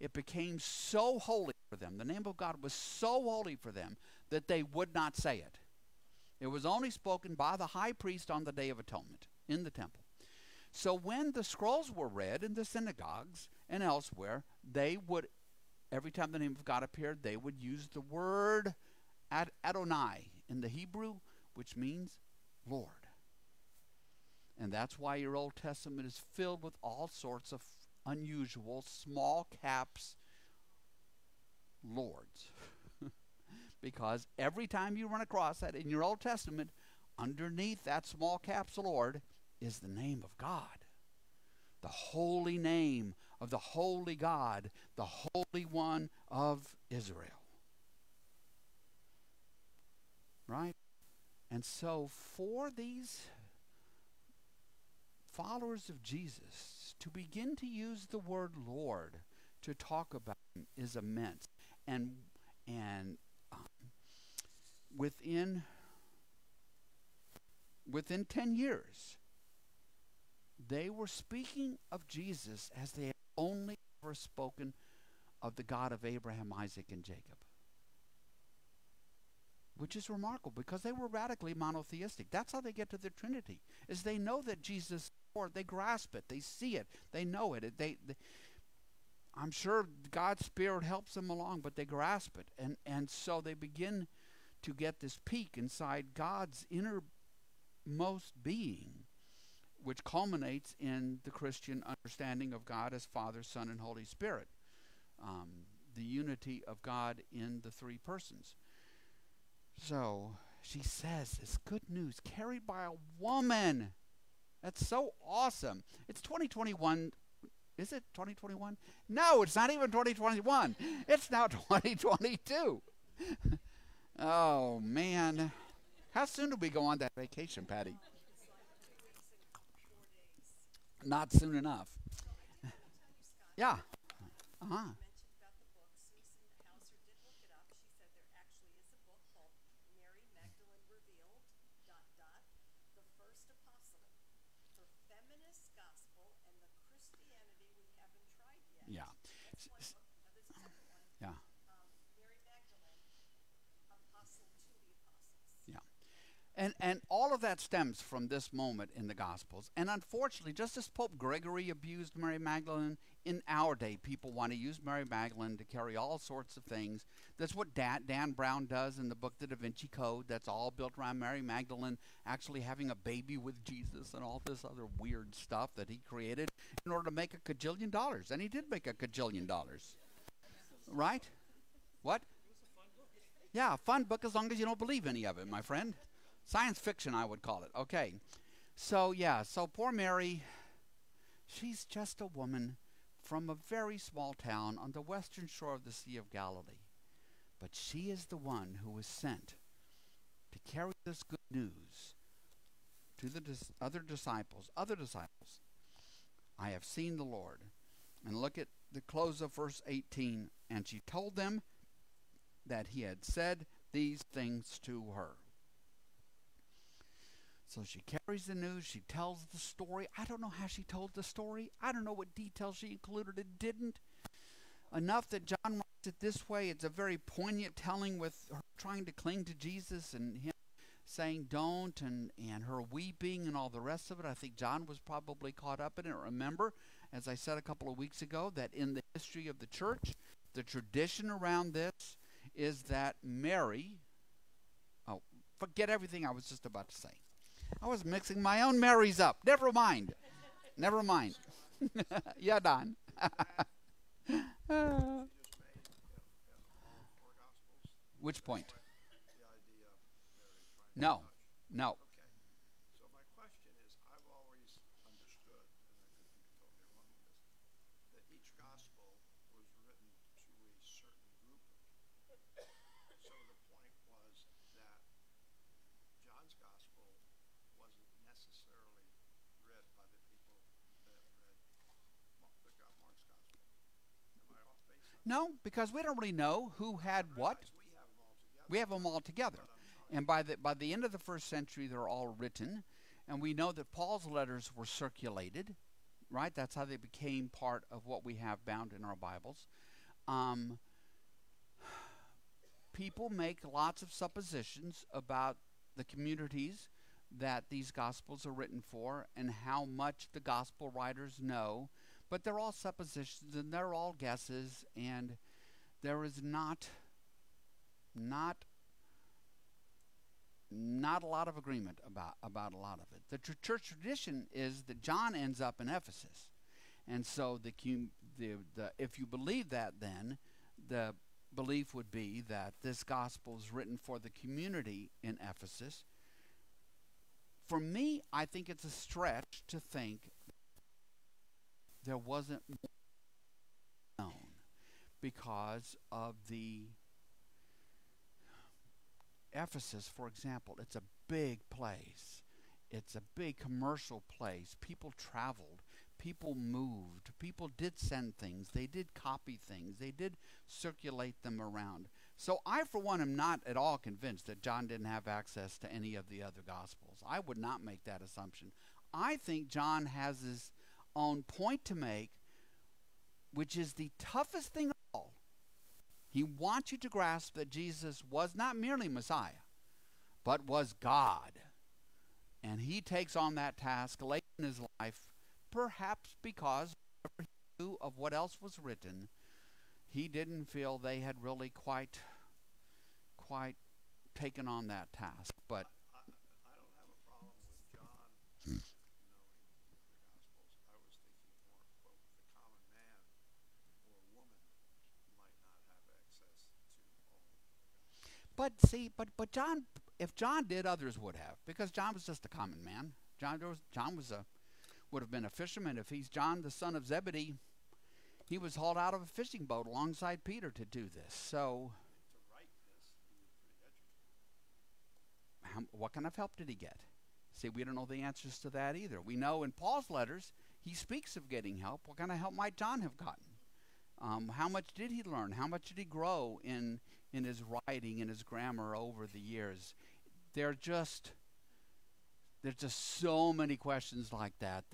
It became so holy for them. The name of God was so holy for them that they would not say it. It was only spoken by the high priest on the Day of Atonement in the temple. So when the scrolls were read in the synagogues and elsewhere, they would, every time the name of God appeared, they would use the word Adonai in the Hebrew, which means Lord. And that's why your Old Testament is filled with all sorts of unusual small caps lords. Because every time you run across that in your Old Testament, underneath that small caps Lord is the name of God, the holy name of the holy God, the Holy One of Israel. Right? And so for these followers of Jesus to begin to use the word Lord to talk about him is immense. And within 10 years, they were speaking of Jesus as they had only ever spoken of the God of Abraham, Isaac, and Jacob. Which is remarkable because they were radically monotheistic. That's how they get to the Trinity, is they know that Jesus is Lord. They grasp it. They see it. They know it. I'm sure God's Spirit helps them along, but they grasp it. And so they begin to get this peek inside God's innermost being, which culminates in the Christian understanding of God as Father, Son, and Holy Spirit, the unity of God in the three persons. So she says this good news carried by a woman. That's so awesome. It's 2021. Is it 2021? No, it's not even 2021. It's now 2022. Oh, man. How soon do we go on that vacation, Patty? Not soon enough. Yeah. Uh-huh. And all of that stems from this moment in the Gospels. And unfortunately, just as Pope Gregory abused Mary Magdalene, in our day, people want to use Mary Magdalene to carry all sorts of things. That's what Dan Brown does in the book, The Da Vinci Code. That's all built around Mary Magdalene actually having a baby with Jesus and all this other weird stuff that he created in order to make $1 gajillion. And he did make $1 gajillion. Right? What? Yeah, a fun book as long as you don't believe any of it, my friend. Science fiction, I would call it. Okay. So, yeah. So, poor Mary, she's just a woman from a very small town on the western shore of the Sea of Galilee. But she is the one who was sent to carry this good news to the other disciples. I have seen the Lord. And look at the close of verse 18. And she told them that he had said these things to her. So she carries the news. She tells the story. I don't know how she told the story. I don't know what details she included and didn't. Enough that John writes it this way. It's a very poignant telling with her trying to cling to Jesus and him saying don't and her weeping and all the rest of it. I think John was probably caught up in it. Remember, as I said a couple of weeks ago, that in the history of the church, the tradition around this is that Mary, oh, forget everything I was just about to say. I was mixing my own Marys up. Never mind. Never mind. Yeah, Don. Which point? No. No. So my question is, I've always understood, and I could be totally wrong with this, that each gospel was written to a certain group of people. So the point was that John's gospel wasn't No, because we don't really know who had what. We have them all together. And by the end of the first century, they're all written. And we know that Paul's letters were circulated, right? That's how they became part of what we have bound in our Bibles. People make lots of suppositions about the communities that these Gospels are written for and how much the Gospel writers know. But they're all suppositions and they're all guesses, and there is not a lot of agreement about a lot of it. The church tradition is that John ends up in Ephesus, and so if you believe that, then the belief would be that this gospel is written for the community in Ephesus. For me, I think it's a stretch to think there wasn't more known because of the Ephesus, for example. It's a big place. It's a big commercial place. People traveled. People moved. People did send things. They did copy things. They did circulate them around. So I, for one, am not at all convinced that John didn't have access to any of the other Gospels. I would not make that assumption. I think John has his own point to make, which is the toughest thing of all. He wants you to grasp that Jesus was not merely Messiah, but was God. And he takes on that task late in his life, perhaps because he knew of what else was written. He didn't feel they had really quite taken on that task. But I don't have a problem with John knowing the Gospels. I was thinking more about the common man or woman might not have access to all of the Gospels. But John, if John did, others would have, because John was just a common man. John would have been a fisherman. If he's John, the son of Zebedee, he was hauled out of a fishing boat alongside Peter to do this. So, to write this, he was pretty educated. What kind of help did he get? See, we don't know the answers to that either. We know in Paul's letters he speaks of getting help. What kind of help might John have gotten? How much did he learn? How much did he grow in his writing and his grammar over the years? There's just so many questions like that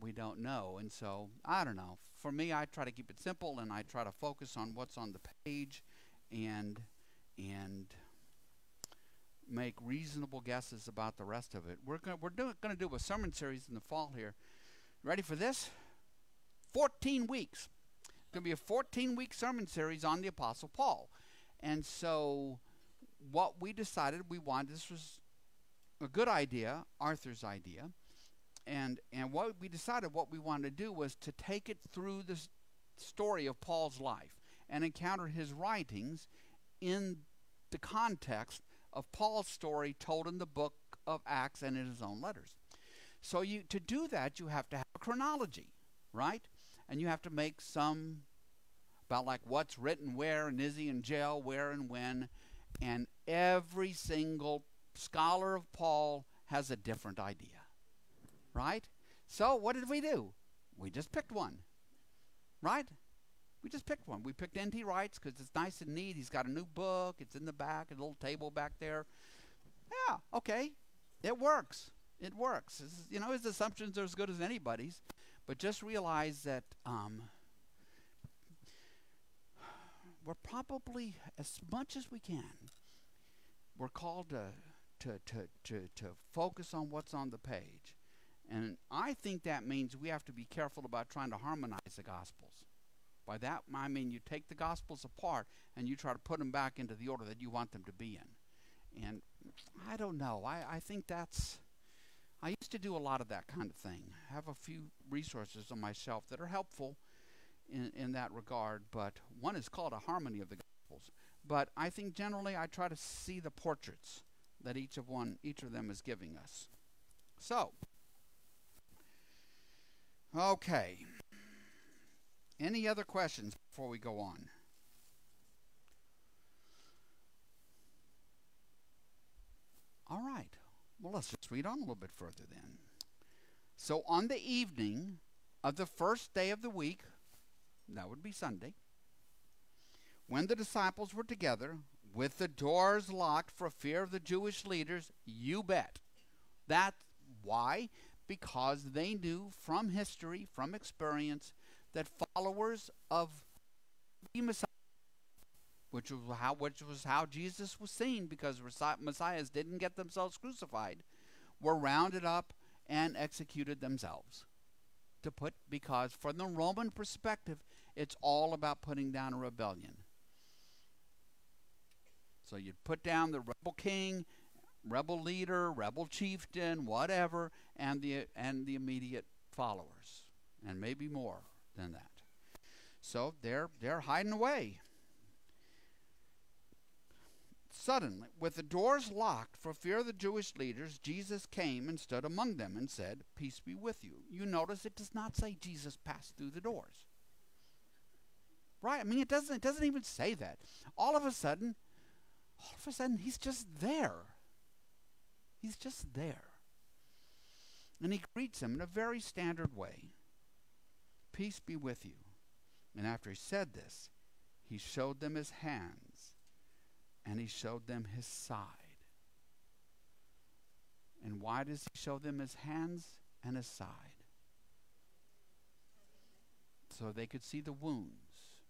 we don't know. And so, I don't know. For me, I try to keep it simple, and I try to focus on what's on the page and make reasonable guesses about the rest of it. We're going to do a sermon series in the fall here. Ready for this? 14 weeks. It's going to be a 14-week sermon series on the Apostle Paul. And so what we decided we wanted, this was a good idea, Arthur's idea, and what we decided what we wanted to do was to take it through the story of Paul's life and encounter his writings in the context of Paul's story told in the book of Acts and in his own letters. So to do that, you have to have a chronology, right? And you have to make some about like what's written where, and is he in jail, where and when, and every single scholar of Paul has a different idea, right? So what did we do? We just picked one, right? We just picked one. We picked N.T. Wright's because it's nice and neat. He's got a new book. It's in the back, a little table back there. Yeah, okay. It works. It works. This is, his assumptions are as good as anybody's, but just realize that we're probably, as much as we can, we're called to focus on what's on the page. And I think that means we have to be careful about trying to harmonize the Gospels. By that, I mean you take the Gospels apart and you try to put them back into the order that you want them to be in. And I don't know. I think that's... I used to do a lot of that kind of thing. I have a few resources on my shelf that are helpful in that regard, but one is called A Harmony of the Gospels. But I think generally I try to see the portraits that each of them is giving us. So, okay. Any other questions before we go on? All right. Well, let's just read on a little bit further then. So on the evening of the first day of the week, that would be Sunday, when the disciples were together with the doors locked for fear of the Jewish leaders, you bet. That's why? Because they knew from history, from experience, that followers of the Messiah, which was how Jesus was seen, because Messiahs didn't get themselves crucified, were rounded up and executed themselves. Because from the Roman perspective, it's all about putting down a rebellion. So you'd put down the rebel king, rebel leader, rebel chieftain, whatever, and the immediate followers, and maybe more than that. So they're hiding away. Suddenly, with the doors locked for fear of the Jewish leaders, Jesus came and stood among them and said, "Peace be with you." You notice it does not say Jesus passed through the doors. Right? I mean, it doesn't even say that. All of a sudden, he's just there. He's just there. And he greets them in a very standard way. "Peace be with you." And after he said this, he showed them his hands and he showed them his side. And why does he show them his hands and his side? So they could see the wounds,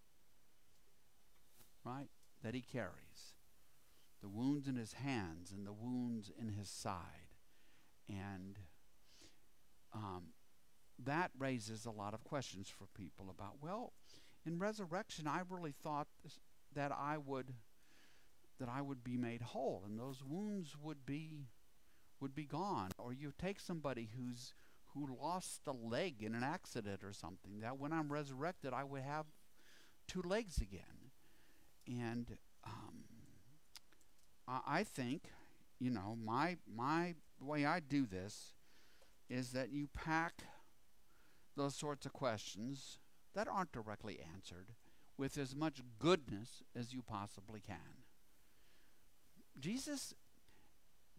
right, that he carries. The wounds in his hands and the wounds in his side. And that raises a lot of questions for people about, well, in resurrection I really thought that I would be made whole and those wounds would be gone. Or you take somebody who lost a leg in an accident or something, that when I'm resurrected I would have two legs again. And I think, you know, my way I do this is that you pack those sorts of questions that aren't directly answered with as much goodness as you possibly can. Jesus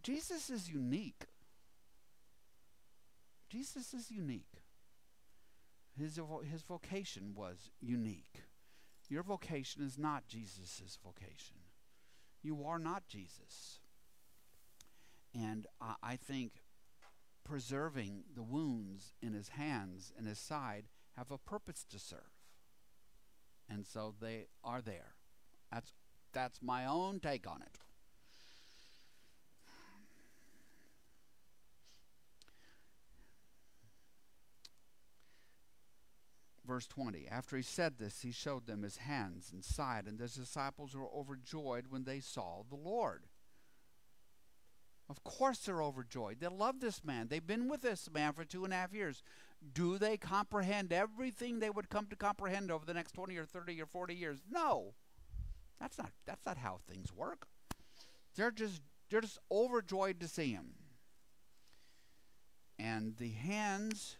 is unique. Jesus is unique. His vocation was unique. Your vocation is not Jesus's vocation. You are not Jesus. And I think preserving the wounds in his hands and his side have a purpose to serve. And so they are there. That's my own take on it. Verse 20, after he said this, he showed them his hands and side, and his disciples were overjoyed when they saw the Lord. Of course they're overjoyed. They love this man. They've been with this man for 2.5 years. Do they comprehend everything they would come to comprehend over the next 20 or 30 or 40 years? No. That's not how things work. They're just overjoyed to see him. And the hands...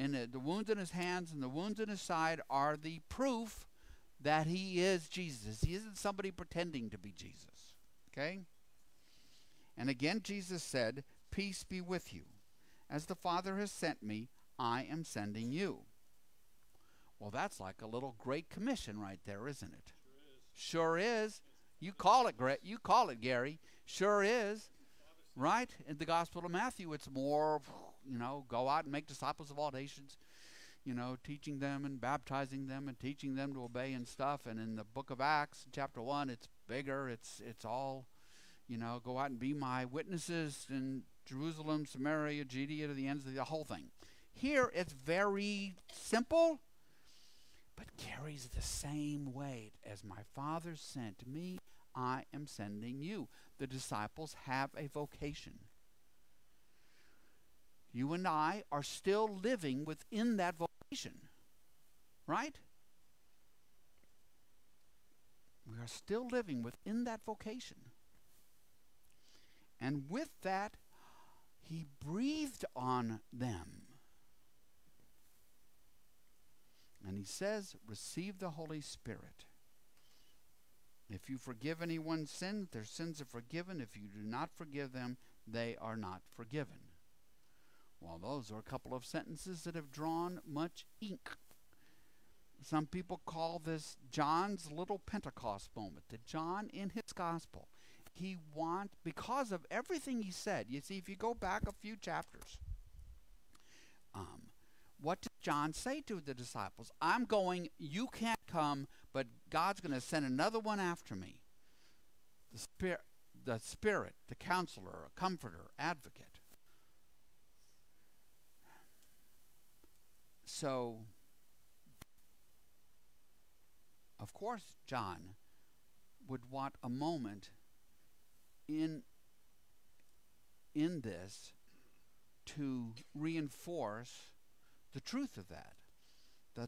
and the wounds in his hands and the wounds in his side are the proof that he is Jesus. He isn't somebody pretending to be Jesus. Okay? And again Jesus said, "Peace be with you. As the Father has sent me, I am sending you." Well, that's like a little Great Commission right there, isn't it? Sure is. Sure is. You call it great. You call it, Gary. Sure is. Right? In the Gospel of Matthew, it's more... you know, go out and make disciples of all nations, you know, teaching them and baptizing them and teaching them to obey and stuff. And in the book of Acts, chapter 1, it's bigger. It's all, you know, go out and be my witnesses in Jerusalem, Samaria, Judea, to the ends of the whole thing. Here, it's very simple, but carries the same weight. As my Father sent me, I am sending you. The disciples have a vocation. You and I are still living within that vocation, right? We are still living within that vocation. And with that, he breathed on them. And he says, "Receive the Holy Spirit. If you forgive anyone's sins, their sins are forgiven. If you do not forgive them, they are not forgiven." Well, those are a couple of sentences that have drawn much ink. Some people call this John's little Pentecost moment, that John in his gospel, because of everything he said, you see, if you go back a few chapters, what did John say to the disciples? I'm going, you can't come, but God's going to send another one after me. The Spirit, the Counselor, a Comforter, Advocate. So, of course, John would want a moment in this to reinforce the truth of that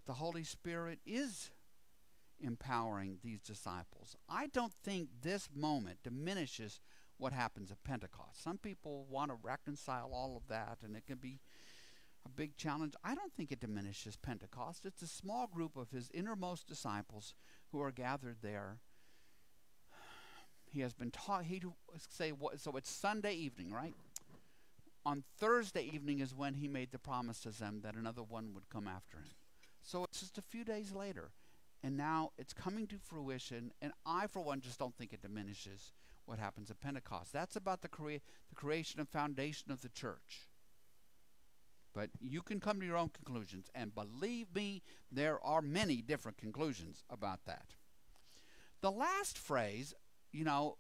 the Holy Spirit is empowering these disciples. I don't think this moment diminishes what happens at Pentecost. Some people want to reconcile all of that, and it can be a big challenge. I don't think it diminishes Pentecost. It's a small group of his innermost disciples who are gathered there. He has been taught, so it's Sunday evening, right? On Thursday evening is when he made the promise to them that another one would come after him. So it's just a few days later, and now it's coming to fruition, and I, for one, just don't think it diminishes what happens at Pentecost. That's about the creation and foundation of the church. But you can come to your own conclusions, and believe me, there are many different conclusions about that. The last phrase, you know,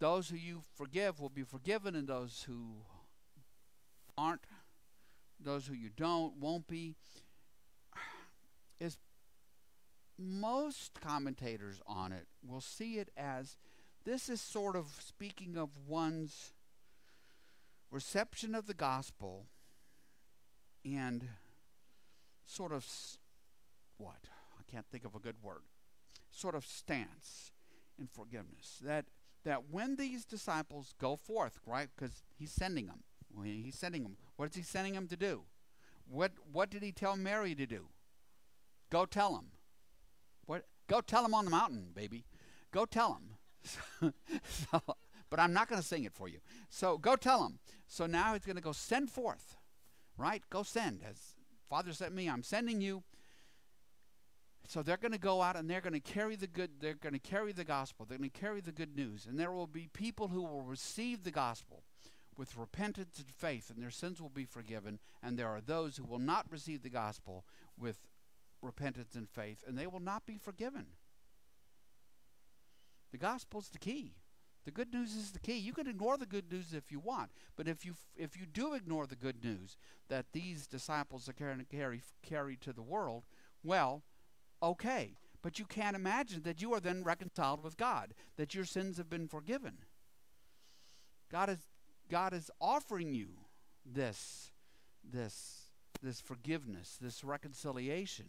those who you forgive will be forgiven, and those who aren't, those who you don't won't be, is most commentators on it will see it as this is sort of speaking of one's reception of the gospel and sort of what? I can't think of a good word. Sort of stance in forgiveness, that when these disciples go forth, right? Because he's sending them. What is he sending them to do? What did he tell Mary to do? Go tell them. What? Go tell them on the mountain, baby. Go tell them. But I'm not going to sing it for you. So go tell them. So now he's going to go send forth, right? Go send. As Father sent me, I'm sending you. So they're going to go out and they're going to carry the good, they're going to carry the gospel, they're going to carry the good news, and there will be people who will receive the gospel with repentance and faith, and their sins will be forgiven, and there are those who will not receive the gospel with repentance and faith, and they will not be forgiven. The gospel's the key. The good news is the key. You can ignore the good news if you want, but if you do ignore the good news that these disciples are carry to the world, well, okay, but you can't imagine that you are then reconciled with God, that your sins have been forgiven. God is offering you this forgiveness, this reconciliation.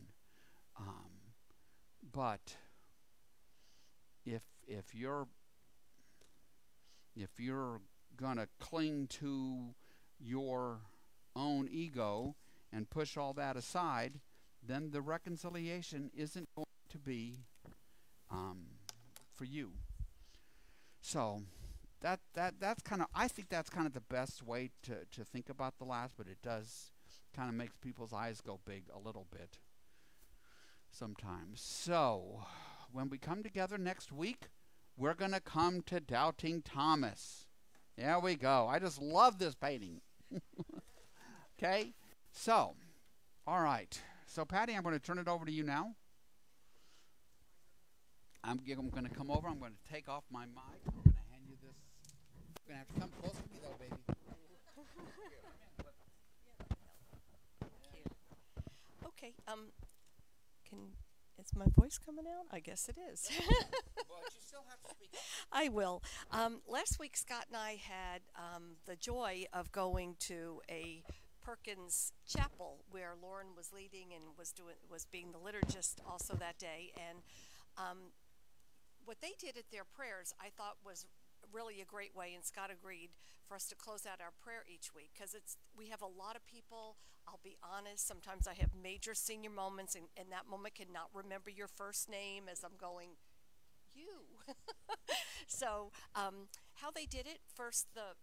But if you're gonna cling to your own ego and push all that aside, then the reconciliation isn't going to be for you. So that's kind of, I think that's kind of the best way to think about the last, but it does kind of makes people's eyes go big a little bit sometimes. So when we come together next week, we're going to come to Doubting Thomas. There we go. I just love this painting. Okay? So, all right. So, Patty, I'm going to turn it over to you now. I'm going to come over. I'm going to take off my mic. I'm going to hand you this. You're going to have to come close to me, though, baby. Thank you. Okay. Is my voice coming out? I guess it is. But you still have to speak up. I will. Last week, Scott and I had the joy of going to a Perkins Chapel, where Lauren was leading and was being the liturgist also that day, and what they did at their prayers, I thought, was really a great way, and Scott agreed, for us to close out our prayer each week, because we have a lot of people. I'll be honest, sometimes I have major senior moments, and that moment cannot remember your first name as I'm going, you. So how they did it, first the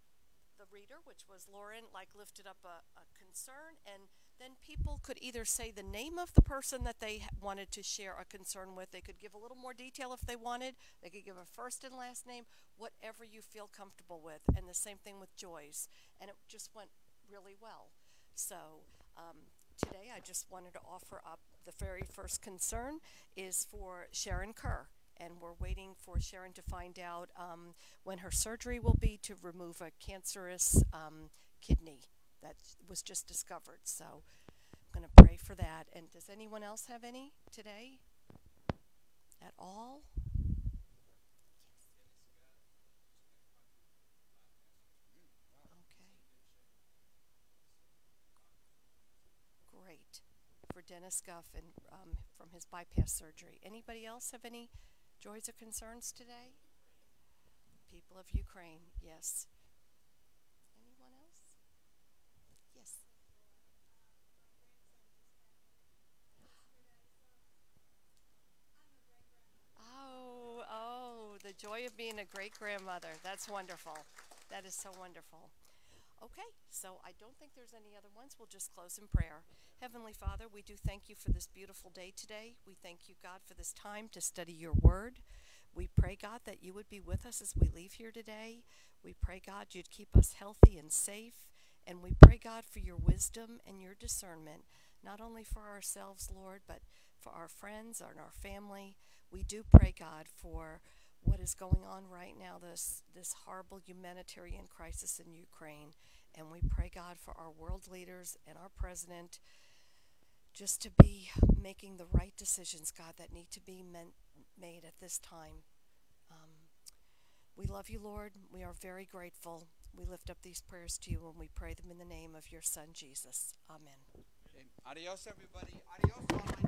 reader, which was Lauren, like lifted up a concern, and then people could either say the name of the person that they wanted to share a concern with. They could give a little more detail if they wanted. They could give a first and last name, whatever you feel comfortable with. And the same thing with Joyce. And it just went really well. So today I just wanted to offer up the very first concern is for Sharon Kerr. And we're waiting for Sharon to find out when her surgery will be to remove a cancerous kidney that was just discovered. So I'm going to pray for that. And does anyone else have any today at all? Okay. Great. For Dennis Guff and from his bypass surgery. Anybody else have any joys or concerns today? People of Ukraine, yes. Anyone else? Yes. Oh, the joy of being a great-grandmother. That's wonderful. That is so wonderful. Okay, so I don't think there's any other ones. We'll just close in prayer. Heavenly Father, we do thank you for this beautiful day today. We thank you, God, for this time to study your word. We pray, God, that you would be with us as we leave here today. We pray, God, you'd keep us healthy and safe. And we pray, God, for your wisdom and your discernment, not only for ourselves, Lord, but for our friends and our family. We do pray, God, for what is going on right now, this horrible humanitarian crisis in Ukraine. And we pray, God, for our world leaders and our president just to be making the right decisions, God, that need to be made at this time. We love you, Lord. We are very grateful. We lift up these prayers to you and we pray them in the name of your son, Jesus. Amen. Okay. Adios, everybody. Adios,